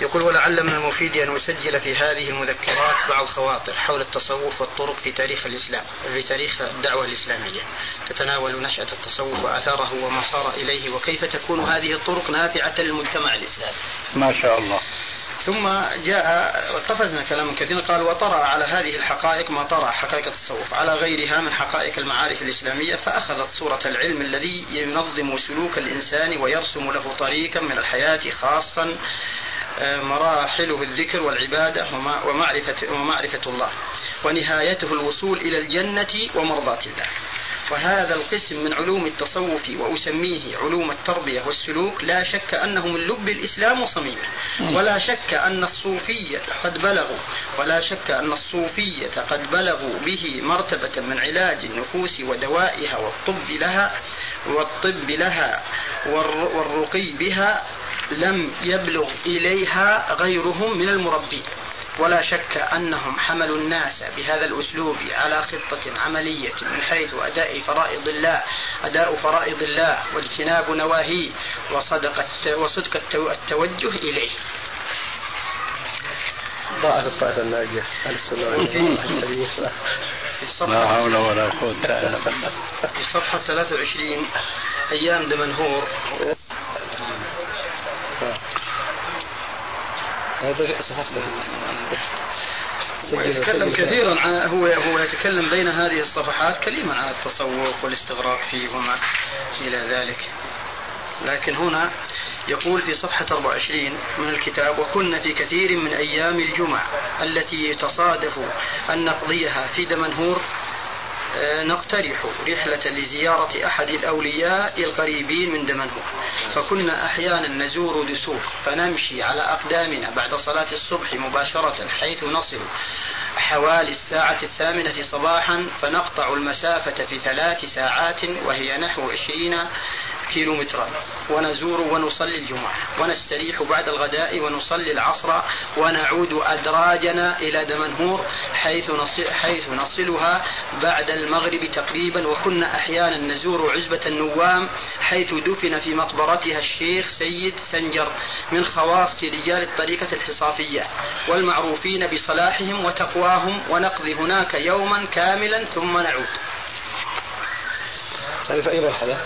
يقول ولعل من المفيد أن أسجل في هذه المذكرات بعض خواطر حول التصوف والطرق في تاريخ الإسلام في تاريخ الدعوة الإسلامية، تتناول نشأة التصوف وآثاره وما صار إليه، وكيف تكون هذه الطرق نافعة للمجتمع الإسلامي. ما شاء الله. ثم جاء وقفزنا كلاما كثيرا، قال وطرأ على هذه الحقائق ما طرأ حقائق التصوف على غيرها من حقائق المعارف الإسلامية، فأخذت صورة العلم الذي ينظم سلوك الإنسان ويرسم له طريقا من الحياة، خاصا مراحله الذكر والعبادة ومعرفة, ومعرفة الله، ونهايته الوصول إلى الجنة ومرضاة الله. وهذا القسم من علوم التصوف وأسميه علوم التربية والسلوك لا شك أنه من لب الإسلام وصميمه، ولا شك أن الصوفية قد بلغوا ولا شك أن الصوفية قد بلغوا به مرتبة من علاج النفوس ودوائها والطب لها والطب لها والرقي بها لم يبلغ إليها غيرهم من المربين، ولا شك أنهم حملوا الناس بهذا الأسلوب على خطة عملية من حيث أداء فرائض الله أداء فرائض الله واجتناب نواهيه وصدق التوجه إليه. ضاعت الطائفة الناجية لا حول ولا قوة إلا بالله. في صفحة ثلاثة وعشرين أيام دمنهور. يتكلم كثيرا عن هو هو يتكلم بين هذه الصفحات كلمة عن التصوف والاستغراق فيه وما إلى ذلك. لكن هنا يقول في صفحة أربعة وعشرين من الكتاب: وكنا في كثير من أيام الجمعة التي تصادف أن نقضيها في دمنهور نقترح رحلة لزيارة أحد الأولياء القريبين من دمنهور، فكنا أحيانا نزور دسوق فنمشي على أقدامنا بعد صلاة الصبح مباشرة حيث نصل حوالي الساعة الثامنة صباحا، فنقطع المسافة في ثلاث ساعات وهي نحو عشرين كيلومترا، ونزور ونصلي الجمعة ونستريح بعد الغداء ونصلي العصر، ونعود أدراجنا إلى دمنهور حيث نصل حيث نصلها بعد المغرب تقريبا. وكنا أحيانا نزور عزبة النوام حيث دفن في مقبرتها الشيخ سيد سنجر من خواص رجال الطريقة الحصافية والمعروفين بصلاحهم وتقواهم، ونقضي هناك يوما كاملا ثم نعود. هذه في أي مرحلة؟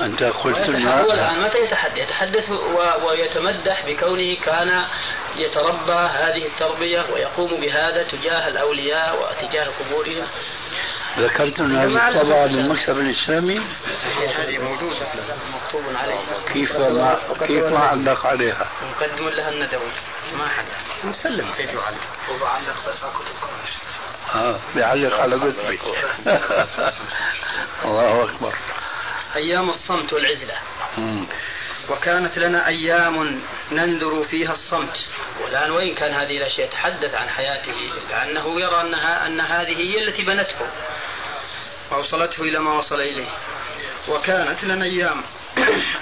أنت قلت هو الآن متى يتحدث يتحدث ويتمدح بكونه كان يتربى هذه التربية ويقوم بهذا تجاه الأولياء وتجاه قبورهم. ذكرت أن هذه الطبعة للمكتب الإسلامي هذه موجودة مكتوب عليها كيف ما كيف ما علق عليها مقدم لها الندوي ما حد مسلم كيف يعلق وبعلق بس أكتب الكراش آه بيعلق على قطبي. الله أكبر. أيام الصمت والعزلة. مم. وكانت لنا أيام ننذر فيها الصمت. والآن وين كان هذه الأشياء يتحدث عن حياته لأنه يرى أنها أن هذه هي التي بنته ووصلته إلى ما وصل إليه. وكانت لنا أيام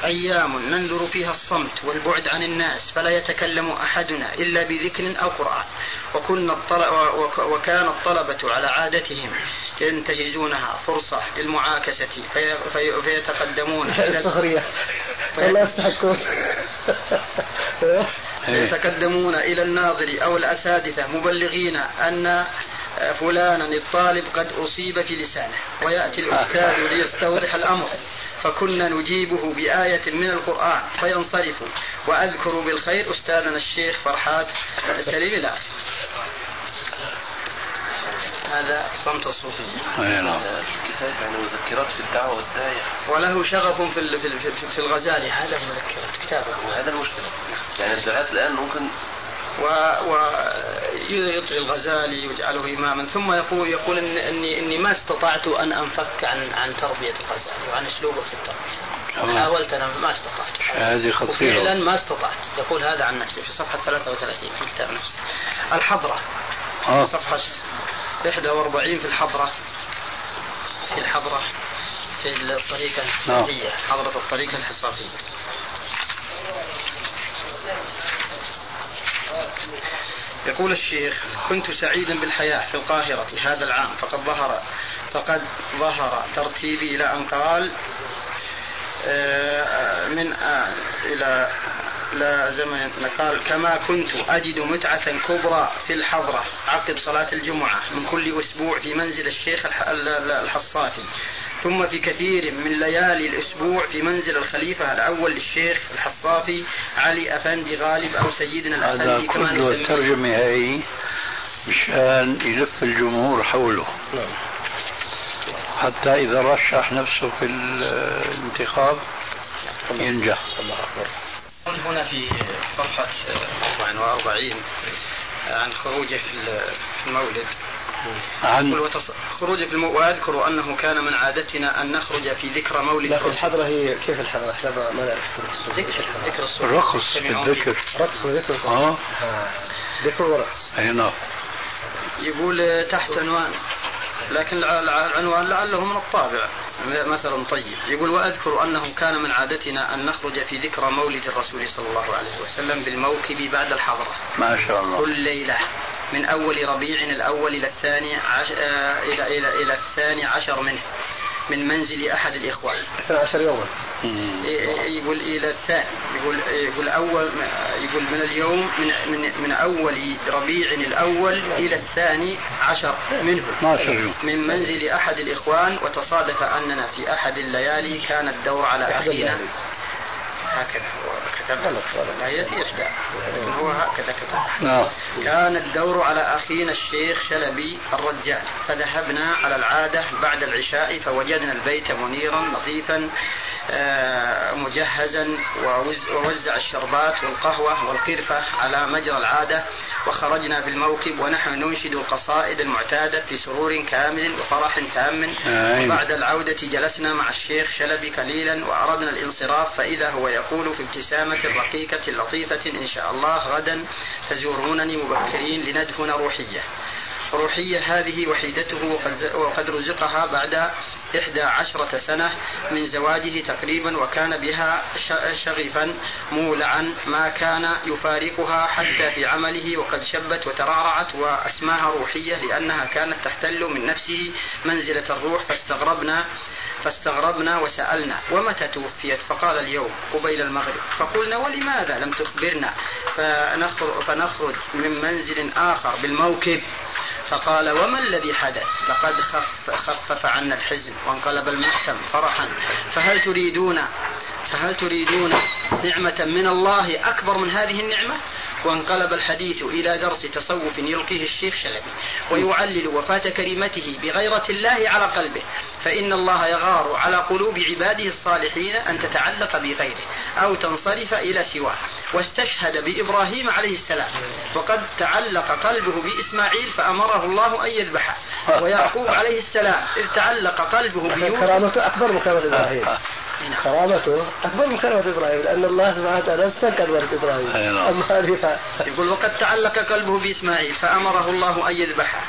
أيام ننذر فيها الصمت والبعد عن الناس فلا يتكلم أحدنا إلا بذكر أو قرآن. وكنا وكان الطلبة على عادتهم ينتهزونها فرصة للمعاكسة في في فيتقدمون الصخرية والله استحقون يتقدمون إلى الناظر أو الأساتذة مبلغين أن فلانا الطالب قد أصيب في لسانه، ويأتي الأستاذ ليستوضح الأمر فكنا نجيبه بآية من القرآن فينصرف. وأذكر بالخير أستاذنا الشيخ فرحات سليم الأخ. هذا صمت الصوفي. مذكرات في الدعوة والداية. وله شغف في في الغزالي. هذا مذكرات كتابه. هذا المشكلة. يعني الدعاة الآن ممكن. ويطغي الغزالي ويجعله إماما ثم يقول يقول إن إني إني ما استطعت أن أنفك عن عن تربية الغزالي وعن أسلوبه في التربية. حاولت أنا ما استطعت. هذه خطيرة. فعلا ما استطعت. يقول هذا عن نفسه في صفحة ثلاثة وثلاثين في كتاب نفسه. الحضرة. آه. صفحة واحد وأربعين في الحضرة في الحضرة في الطريقة الحصافية آه. حضرة الطريقة الحصافية. يقول الشيخ: كنت سعيدا بالحياة في القاهرة هذا العام، فقد ظهر فقد ظهر ترتيبي إلى أن قال من إلى لا زمن نقال كما كنت أجد متعة كبرى في الحضرة عقب صلاة الجمعة من كل أسبوع في منزل الشيخ الحصافي، ثم في كثير من ليالي الأسبوع في منزل الخليفة الأول للشيخ الحصافي علي أفندي غالب أو سيدنا الأفندي كما نسميه. هذا كله الترجمة هاي مشان يلف الجمهور حوله حتى إذا رشح نفسه في الانتخاب ينجح. الله أكبر. هنا في صفحة أربعة وأربعين عن خروجه في المولد عن خروجه في المولد وأذكر أنه كان من عادتنا أن نخرج في ذكرى مولد. لكن الحضرة هي كيف الحضرة؟ احنا ما نعرف ذكر الصوفية الرقص الذكر رقص وذكر آه ذكر ورقص. أي نعم. يقول تحت عنوان لكن العنوان لعله من الطابع مثل طيب. يقول وأذكر أنه كان من عادتنا أن نخرج في ذكرى مولد الرسول صلى الله عليه وسلم بالموكب بعد الحضرة ما شاء الله كل ليلة من أول ربيع الأول إلى الثاني عشر إلى إلى إلى الثاني عشر منه من منزل أحد الإخوان. الثاني عشر يوما. يقول إلى الثاني يقول يقول أول يقول من اليوم من من من أول ربيع الأول إلى الثاني عشر منه. من منزل أحد الإخوان وتصادف أننا في أحد الليالي كان الدور على أخينا. هكذا كتبه لا يثير ده لكن هو هكذا كتبه. كان الدور على أخينا الشيخ شلبي الرجال فذهبنا على العادة بعد العشاء فوجدنا البيت منيرا لطيفا مجهزا ووزع الشربات والقهوة والقرفة على مجرى العادة وخرجنا بالموكب ونحن ننشد القصائد المعتادة في سرور كامل وفرح تام. وبعد العودة جلسنا مع الشيخ شلبي قليلا وأردنا الانصراف فإذا هو يقول في ابتسامة رقيقة لطيفة إن شاء الله غدا تزورونني مبكرين لندفن روحية روحية هذه وحيدته وقد رزقها بعد إحدى عشرة سنة من زواجه تقريبا وكان بها شغفا مولعا ما كان يفارقها حتى في عمله وقد شبت وترعرعت وأسماها روحية لأنها كانت تحتل من نفسه منزلة الروح. فاستغربنا فاستغربنا وسألنا ومتى توفيت فقال اليوم قبيل المغرب. فقلنا ولماذا لم تخبرنا فنخرج من منزل آخر بالموكب. فقال وما الذي حدث لقد خف خفف عنا الحزن وانقلب المحتم فرحا فهل تريدون فهل تريدون نعمة من الله أكبر من هذه النعمة. وانقلب الحديث إلى درس تصوف يلقيه الشيخ شلبي ويعلل وفاة كريمته بغيرة الله على قلبه فإن الله يغار على قلوب عباده الصالحين أن تتعلق بغيره أو تنصرف إلى سواه. واستشهد بإبراهيم عليه السلام وقد تعلق قلبه بإسماعيل فأمره الله أن يذبحه. ويعقوب عليه السلام إذ تعلق قلبه بيوسف كرامته أكبر من كرامة إبراهيم كرامته أكبر من كرامة إبراهيم لأن الله سبحانه وتعالى استكبر إبراهيم. يقول وقد تعلق قلبه بإسماعيل فأمره الله أن يذبحه.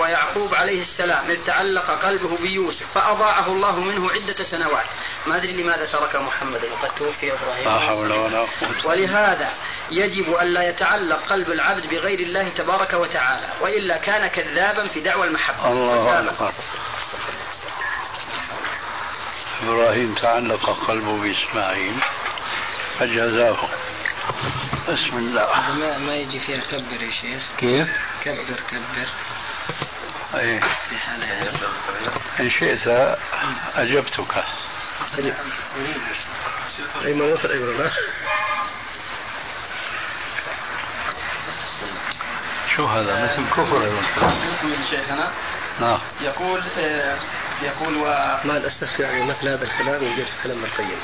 ويعقوب عليه السلام إذ تعلق قلبه بيوسف فأضاعه الله منه عدة سنوات. ما أدري لماذا ترك محمد وقد توفي إبراهيم. ولهذا يجب أن لا يتعلق قلب العبد بغير الله تبارك وتعالى وإلا كان كذابا في دعوى المحبة. الله إبراهيم تعلق قلبه بإسماعيل فجزاه. بسم الله. ما ما يجي فيها كبر يا شيخ. كيف؟ كبر كبر. ايه. في حالة يعني. إن شئت أجبتك. أي ما وصل إبراهيم. شو هذا؟ مثل كفر. من شيخنا. نعم. يقول يقول و. مع الأسف يعني مثل هذا الكلام يوجد في كلام القيم.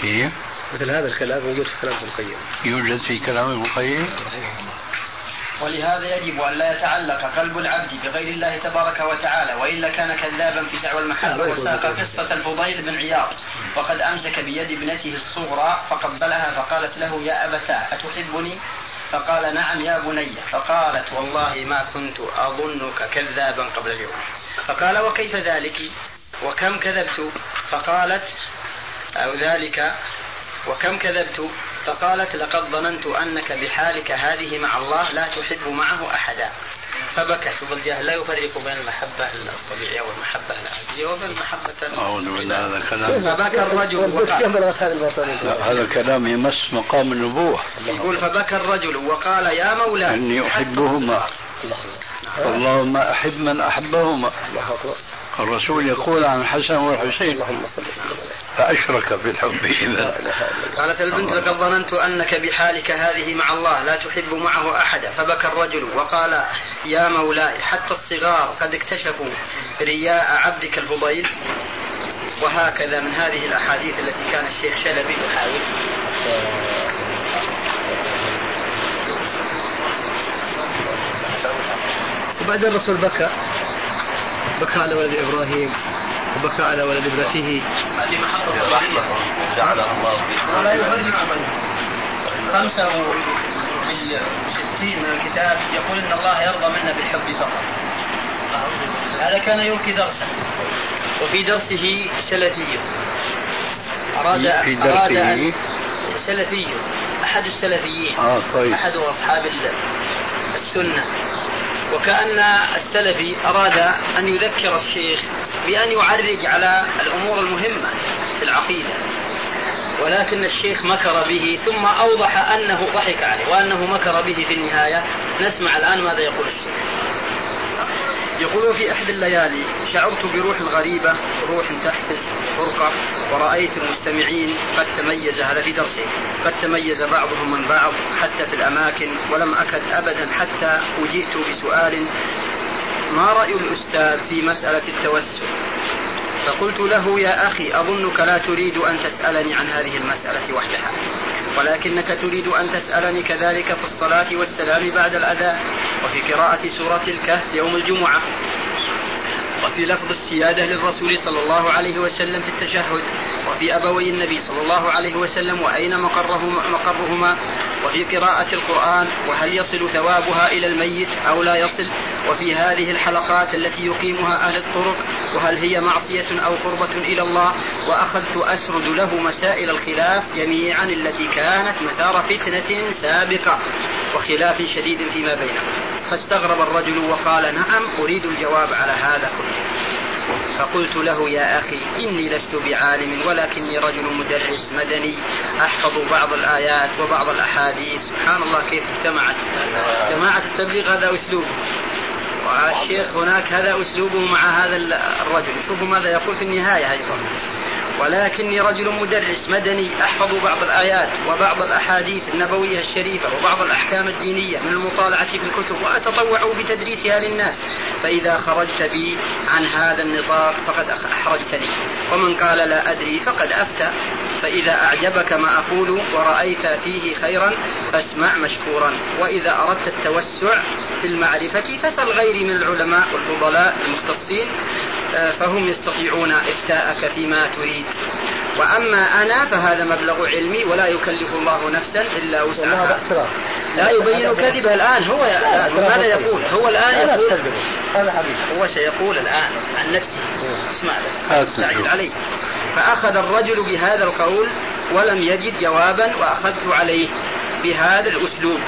كيف؟ مثل هذا الكلام يوجد في كلام المقيم يوجد في كلام المقيم. ولهذا يجب أن لا يتعلق قلب العبد بغير الله تبارك وتعالى وإلا كان كذابا في دعوى المحبة. وساق قصة الفضيل بن عياض وقد أمسك بيد ابنته الصغرى فقبلها فقالت له يا أبتاه أتحبني فقال نعم يا بني. فقالت والله ما كنت أظنك كذابا قبل اليوم. فقال وكيف ذلك وكم كذبت فقالت أو ذلك وكم كذبت فقالت لقد ظننت أنك بحالك هذه مع الله لا تحب معه أحدا. فبكى. شوف الجهل لا يفرق بين المحبة الطبيعية والمحبة العادية وبين المحبة العادية. فبكى الرجل وقال هذا كلام يمس مقام النبوة. يقول فبكى الرجل وقال يا مولاي إني أحبهما اللهم أحب من أحبهما. الرسول يقول عن الحسن والحسين فأشرك في الحب. إذا قالت البنت لقد ظننت أنك بحالك هذه مع الله لا تحب معه أحدا. فبكى الرجل وقال يا مولاي حتى الصغار قد اكتشفوا رياء عبدك الفضيل. وهكذا من هذه الأحاديث التي كان الشيخ شلبي يحاول. وبعد الرسول بكى بكى على ولد إبراهيم وبكى على ولد ابنته. هذه محطة رحمة جعلها الله فيه ولا يفرق خمسة وستين من الكتاب يقول إن الله يرضى منا بالحب فقط هذا كان يلقي درسه وفي درسه سلفي أراد في درسه سلفي أحد السلفيين آه طيب. أحد أصحاب السنة، وكأن السلفي أراد أن يذكر الشيخ بأن يعرج على الأمور المهمة في العقيدة، ولكن الشيخ مكر به ثم أوضح أنه ضحك عليه وأنه مكر به في النهاية. نسمع الآن ماذا يقول الشيخ. يقول: في أحد الليالي شعرت بروح غريبة، روح تحفز فرقة، ورأيت المستمعين قد تميز، هذا في درسه، قد تميز بعضهم من بعض حتى في الأماكن، ولم أكد أبدا حتى أجئت بسؤال: ما رأي الأستاذ في مسألة التوسل؟ فقلت له: يا أخي، أظنك لا تريد أن تسألني عن هذه المسألة وحدها، ولكنك تريد أن تسألني كذلك في الصلاة والسلام بعد الأذان، وفي قراءة سورة الكهف يوم الجمعة، وفي لفظ السيادة للرسول صلى الله عليه وسلم في التشهد، وفي أبوي النبي صلى الله عليه وسلم وأين مقرهما، وفي قراءة القرآن وهل يصل ثوابها إلى الميت أو لا يصل، وفي هذه الحلقات التي يقيمها أهل الطرق وهل هي معصية أو قربة إلى الله. وأخذت أسرد له مسائل الخلاف جميعا التي كانت مثار فتنة سابقة وخلاف شديد فيما بينهم. فاستغرب الرجل وقال: نعم، أريد الجواب على هذا كله. فقلت له: يا أخي، إني لست بعالم، ولكني رجل مدرس مدني، أحفظ بعض الآيات وبعض الأحاديث. سبحان الله كيف اجتمعت جماعة التبليغ، هذا أسلوبه، والشيخ هناك هذا أسلوبه مع هذا الرجل. شوفوا ماذا يقول في النهاية أيضا: ولكني رجل مدرس مدني، أحفظ بعض الآيات وبعض الأحاديث النبوية الشريفة وبعض الأحكام الدينية من المطالعة في الكتب، وأتطوع بتدريسها للناس، فإذا خرجت بي عن هذا النطاق فقد أحرجتني. ومن قال لا أدري فقد أفتى. فإذا أعجبك ما أقول ورأيت فيه خيرا فاسمع مشكورا، وإذا أردت التوسع في المعرفة فسأل غيري من العلماء والفضلاء المختصين، فهم يستطيعون إفتاءك فيما تريد. وأما أنا فهذا مبلغ علمي، ولا يكلف الله نفسا إلا وسعها. لا يبين كذبه الآن، هو ماذا يقول هو الآن؟ يقول هو سيقول الآن عن نفسه. اسمع له، تعجل عليه. فأخذ الرجل بهذا القول ولم يجد جوابا، وأخذت عليه بهذا الأسلوب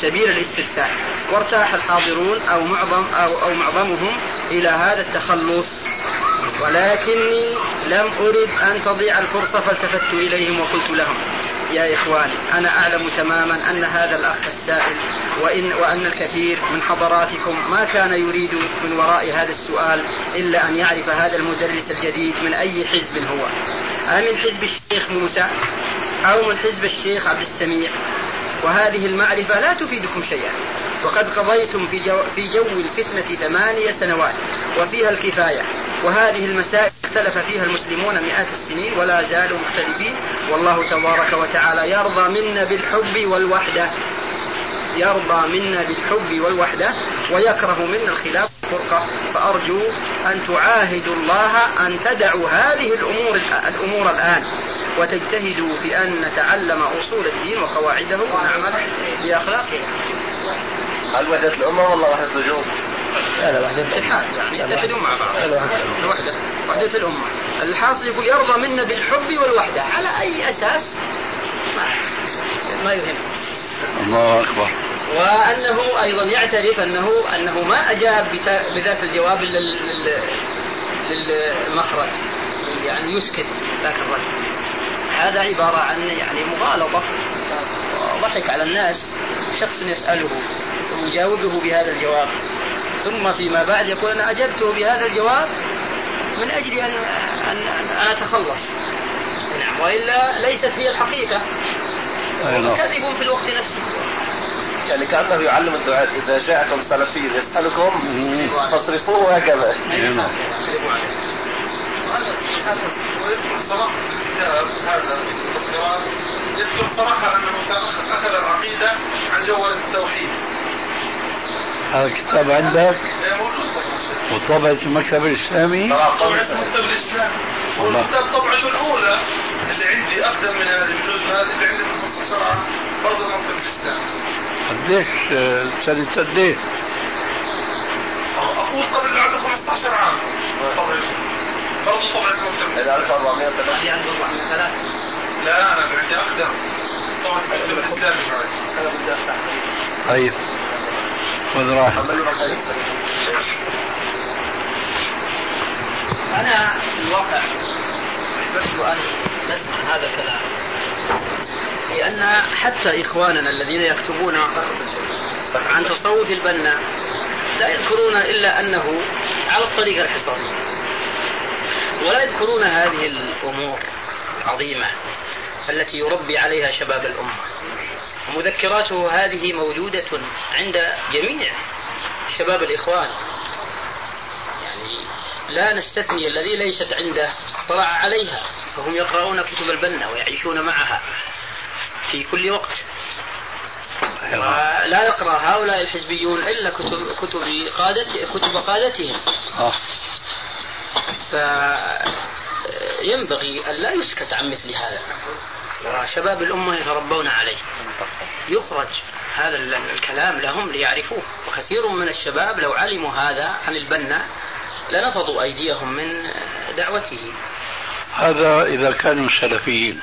سبيل الاستفسار، وارتاح الحاضرون أو معظم أو, أو معظمهم إلى هذا التخلص، ولكني لم أرد أن تضيع الفرصة، فالتفت إليهم وقلت لهم: يا إخواني، أنا أعلم تماما أن هذا الأخ السائل وإن وأن الكثير من حضراتكم ما كان يريد من وراء هذا السؤال إلا أن يعرف هذا المدرس الجديد من أي حزب هو، أمن حزب الشيخ موسى أو من حزب الشيخ عبد السميع، وهذه المعرفة لا تفيدكم شيئا، وقد قضيتم في جو, في جو الفتنة ثمانية سنوات وفيها الكفاية، وهذه المسائل اختلف فيها المسلمون مئات السنين ولا زالوا مختلفين، والله تبارك وتعالى يرضى منا بالحب والوحدة يرضى منا بالحب والوحدة ويكره منا الخلاف والفرقة. فأرجو أن تعاهدوا الله أن تدعوا هذه الأمور, الأمور الآن، وتجتهدوا في أن نتعلم أصول الدين وقواعده ونعمل بأخلاقه. هل وحدة الأمة والله وحدة الجنود؟ لا، وحدة الحال، يعني يتحدون مع بعض، الوحدة وحدة الأمة. الحاصل يقول يرضى منا بالحب والوحدة، على أي أساس؟ ما يهم. الله أكبر. وأنه أيضا يعترف أنه أنه ما أجاب بذات الجواب لل للمخرج، يعني يسكت ذاك الرجل. هذا عبارة عن يعني مغالطة، ضحك على الناس. شخص يسأله ويجاوبه بهذا الجواب، ثم فيما بعد يقول: أنا أجبته بهذا الجواب من أجل أن أن, أن أتخلص. نعم، وإلا ليست هي الحقيقة، كذب في الوقت نفسه. يعني كأنه يعلم الدعاء: إذا جاءكم سلفي يسألكم فاصرفوه هكذا. ويذكر صراحة الكتاب هذا الدكتوراه، يذكر صراحة أنه أخذ العقيدة عن جوهر التوحيد. هذا الكتاب عندك؟ وطبعة المكتب الإسلامي؟ طبعة المكتب الإسلامي والمكتب طبعة الأولى اللي عندي أقدم من هذه اللي عندي مختصرة برضه المكتب الإسلامي. قديش سنة قديش؟ المفروض طبعا اللي عنده خمسة عشر عام طبعا برضو طبعا المفروض اللي عنده أربعمائة اللي عنده أربعمائة لا أنا عندي أقدر طبعا المكتب الإسلامي أنا بدي أفتح طيب خذ راحتك. أنا في الواقع أحببت أن نسمع هذا الكلام لأن حتى إخواننا الذين يكتبون عن تصوف البنا لا يذكرون إلا أنه على الطريقة الحصانية ولا يذكرون هذه الأمور العظيمة التي يربي عليها شباب الأمة. مذكراته هذه موجودة عند جميع شباب الإخوان، يعني لا نستثني الذي ليست عنده اطلاع عليها، فهم يقرؤون كتب البنا ويعيشون معها في كل وقت. لا يقرأ هؤلاء الحزبيون إلا كتب كتب قادة كتب قادتهم. فينبغي أن لا يسكت عن مثل هذا. شباب الأمة يتربون عليه، يخرج هذا الكلام لهم ليعرفوه. وكثير من الشباب لو علموا هذا عن البنا لنفضوا أيديهم من دعوته. هذا إذا كانوا سلفيين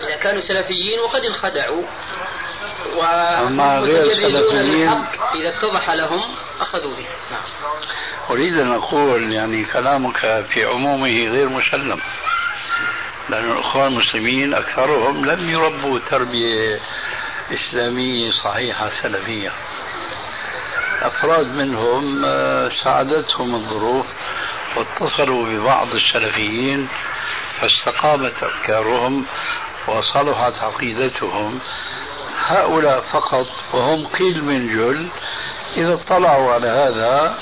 إذا كانوا سلفيين وقد انخدعوا ومتجردون للحق إذا اتضح لهم أخذوا به. أريد أن أقول يعني كلامك في عمومه غير مسلم، لأن الإخوان المسلمين أكثرهم لم يربوا تربية إسلامية صحيحة سلفية. أفراد منهم ساعدتهم الظروف واتصلوا ببعض السلفيين فاستقامت أفكارهم وصلحت عقيدتهم. هؤلاء فقط وهم قيل من جل، إذا اطلعوا على هذا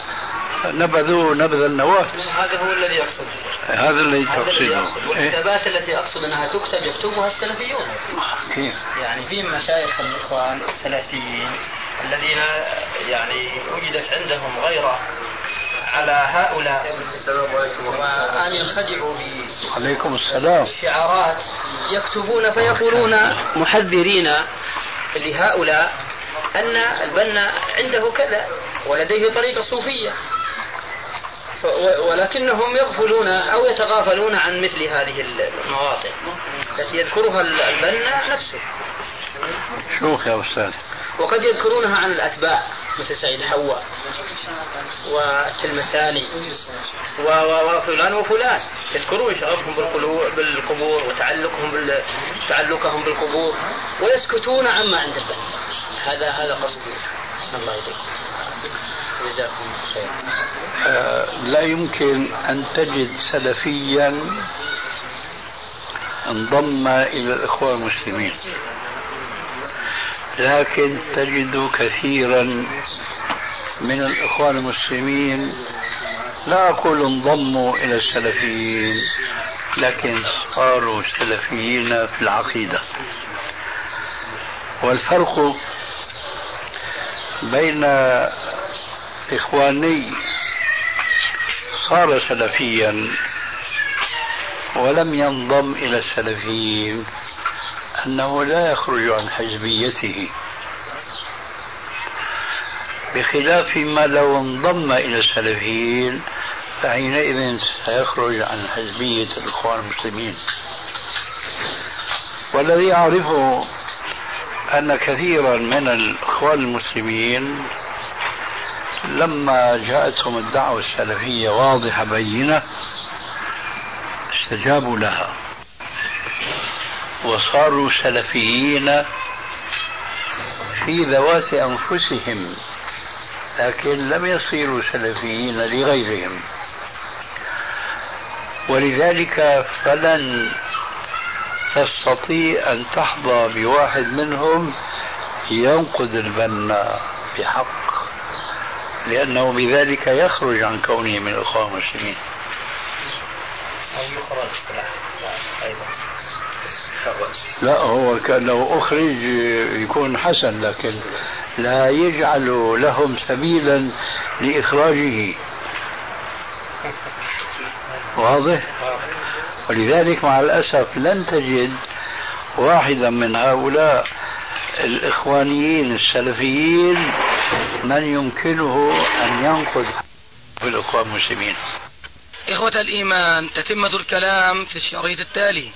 نبذوا نبذ النواة. هذا هو الذي يقصد، هذا الذي تقصده. والكتابات إيه؟ التي أقصد أنها تكتب يكتبها السلفيون. إيه؟ يعني في مشايخ الإخوان السلفيين الذين يعني وجدت عندهم غيرة على هؤلاء وأن ينخدعوا عليكم السلام شعارات يكتبون فيقولون محذرين لهؤلاء أن البنا عنده كذا ولديه طريقة صوفية، ولكنهم يغفلون أو يتغافلون عن مثل هذه المواطن التي يذكرها البنا نفسه. شوف يا أستاذ، وقد يذكرونها عن الأتباع مثل سعيد حواء والتلمساني وفلان وفلان، يذكرون شغفهم بالقبور وتعلقهم تعلقهم بالقبور ويسكتون عما عند البنا. هذا هذا قصدي. الله يديكم جزاكم خير. لا يمكن أن تجد سلفيا انضم إلى الإخوان المسلمين، لكن تجد كثيرا من الإخوان المسلمين لا أقول انضموا إلى السلفيين، لكن صاروا سلفيين في العقيدة. والفرق بين إخواني صار سلفيا ولم ينضم إلى السلفيين أنه لا يخرج عن حزبيته، بخلاف ما لو انضم إلى السلفيين فحينئذ سيخرج عن حزبية الإخوان المسلمين. والذي أعرفه أن كثيرا من الإخوان المسلمين لما جاءتهم الدعوة السلفية واضحة بينة استجابوا لها وصاروا سلفيين في ذوات أنفسهم، لكن لم يصيروا سلفيين لغيرهم. ولذلك فلن تستطيع أن تحظى بواحد منهم ينقد البنا بحق، لأنه بذلك يخرج عن كونه من الإخوان المسلمين. لا هو كان لو أخرج يكون حسن، لكن لا يجعل لهم سبيلا لإخراجه. واضح؟ ولذلك مع الأسف لن تجد واحدا من هؤلاء الإخوانيين السلفيين من يمكنه أن ينقذ في الأقوام المسلمين. إخوة الإيمان، تتمة الكلام في الشريط التالي.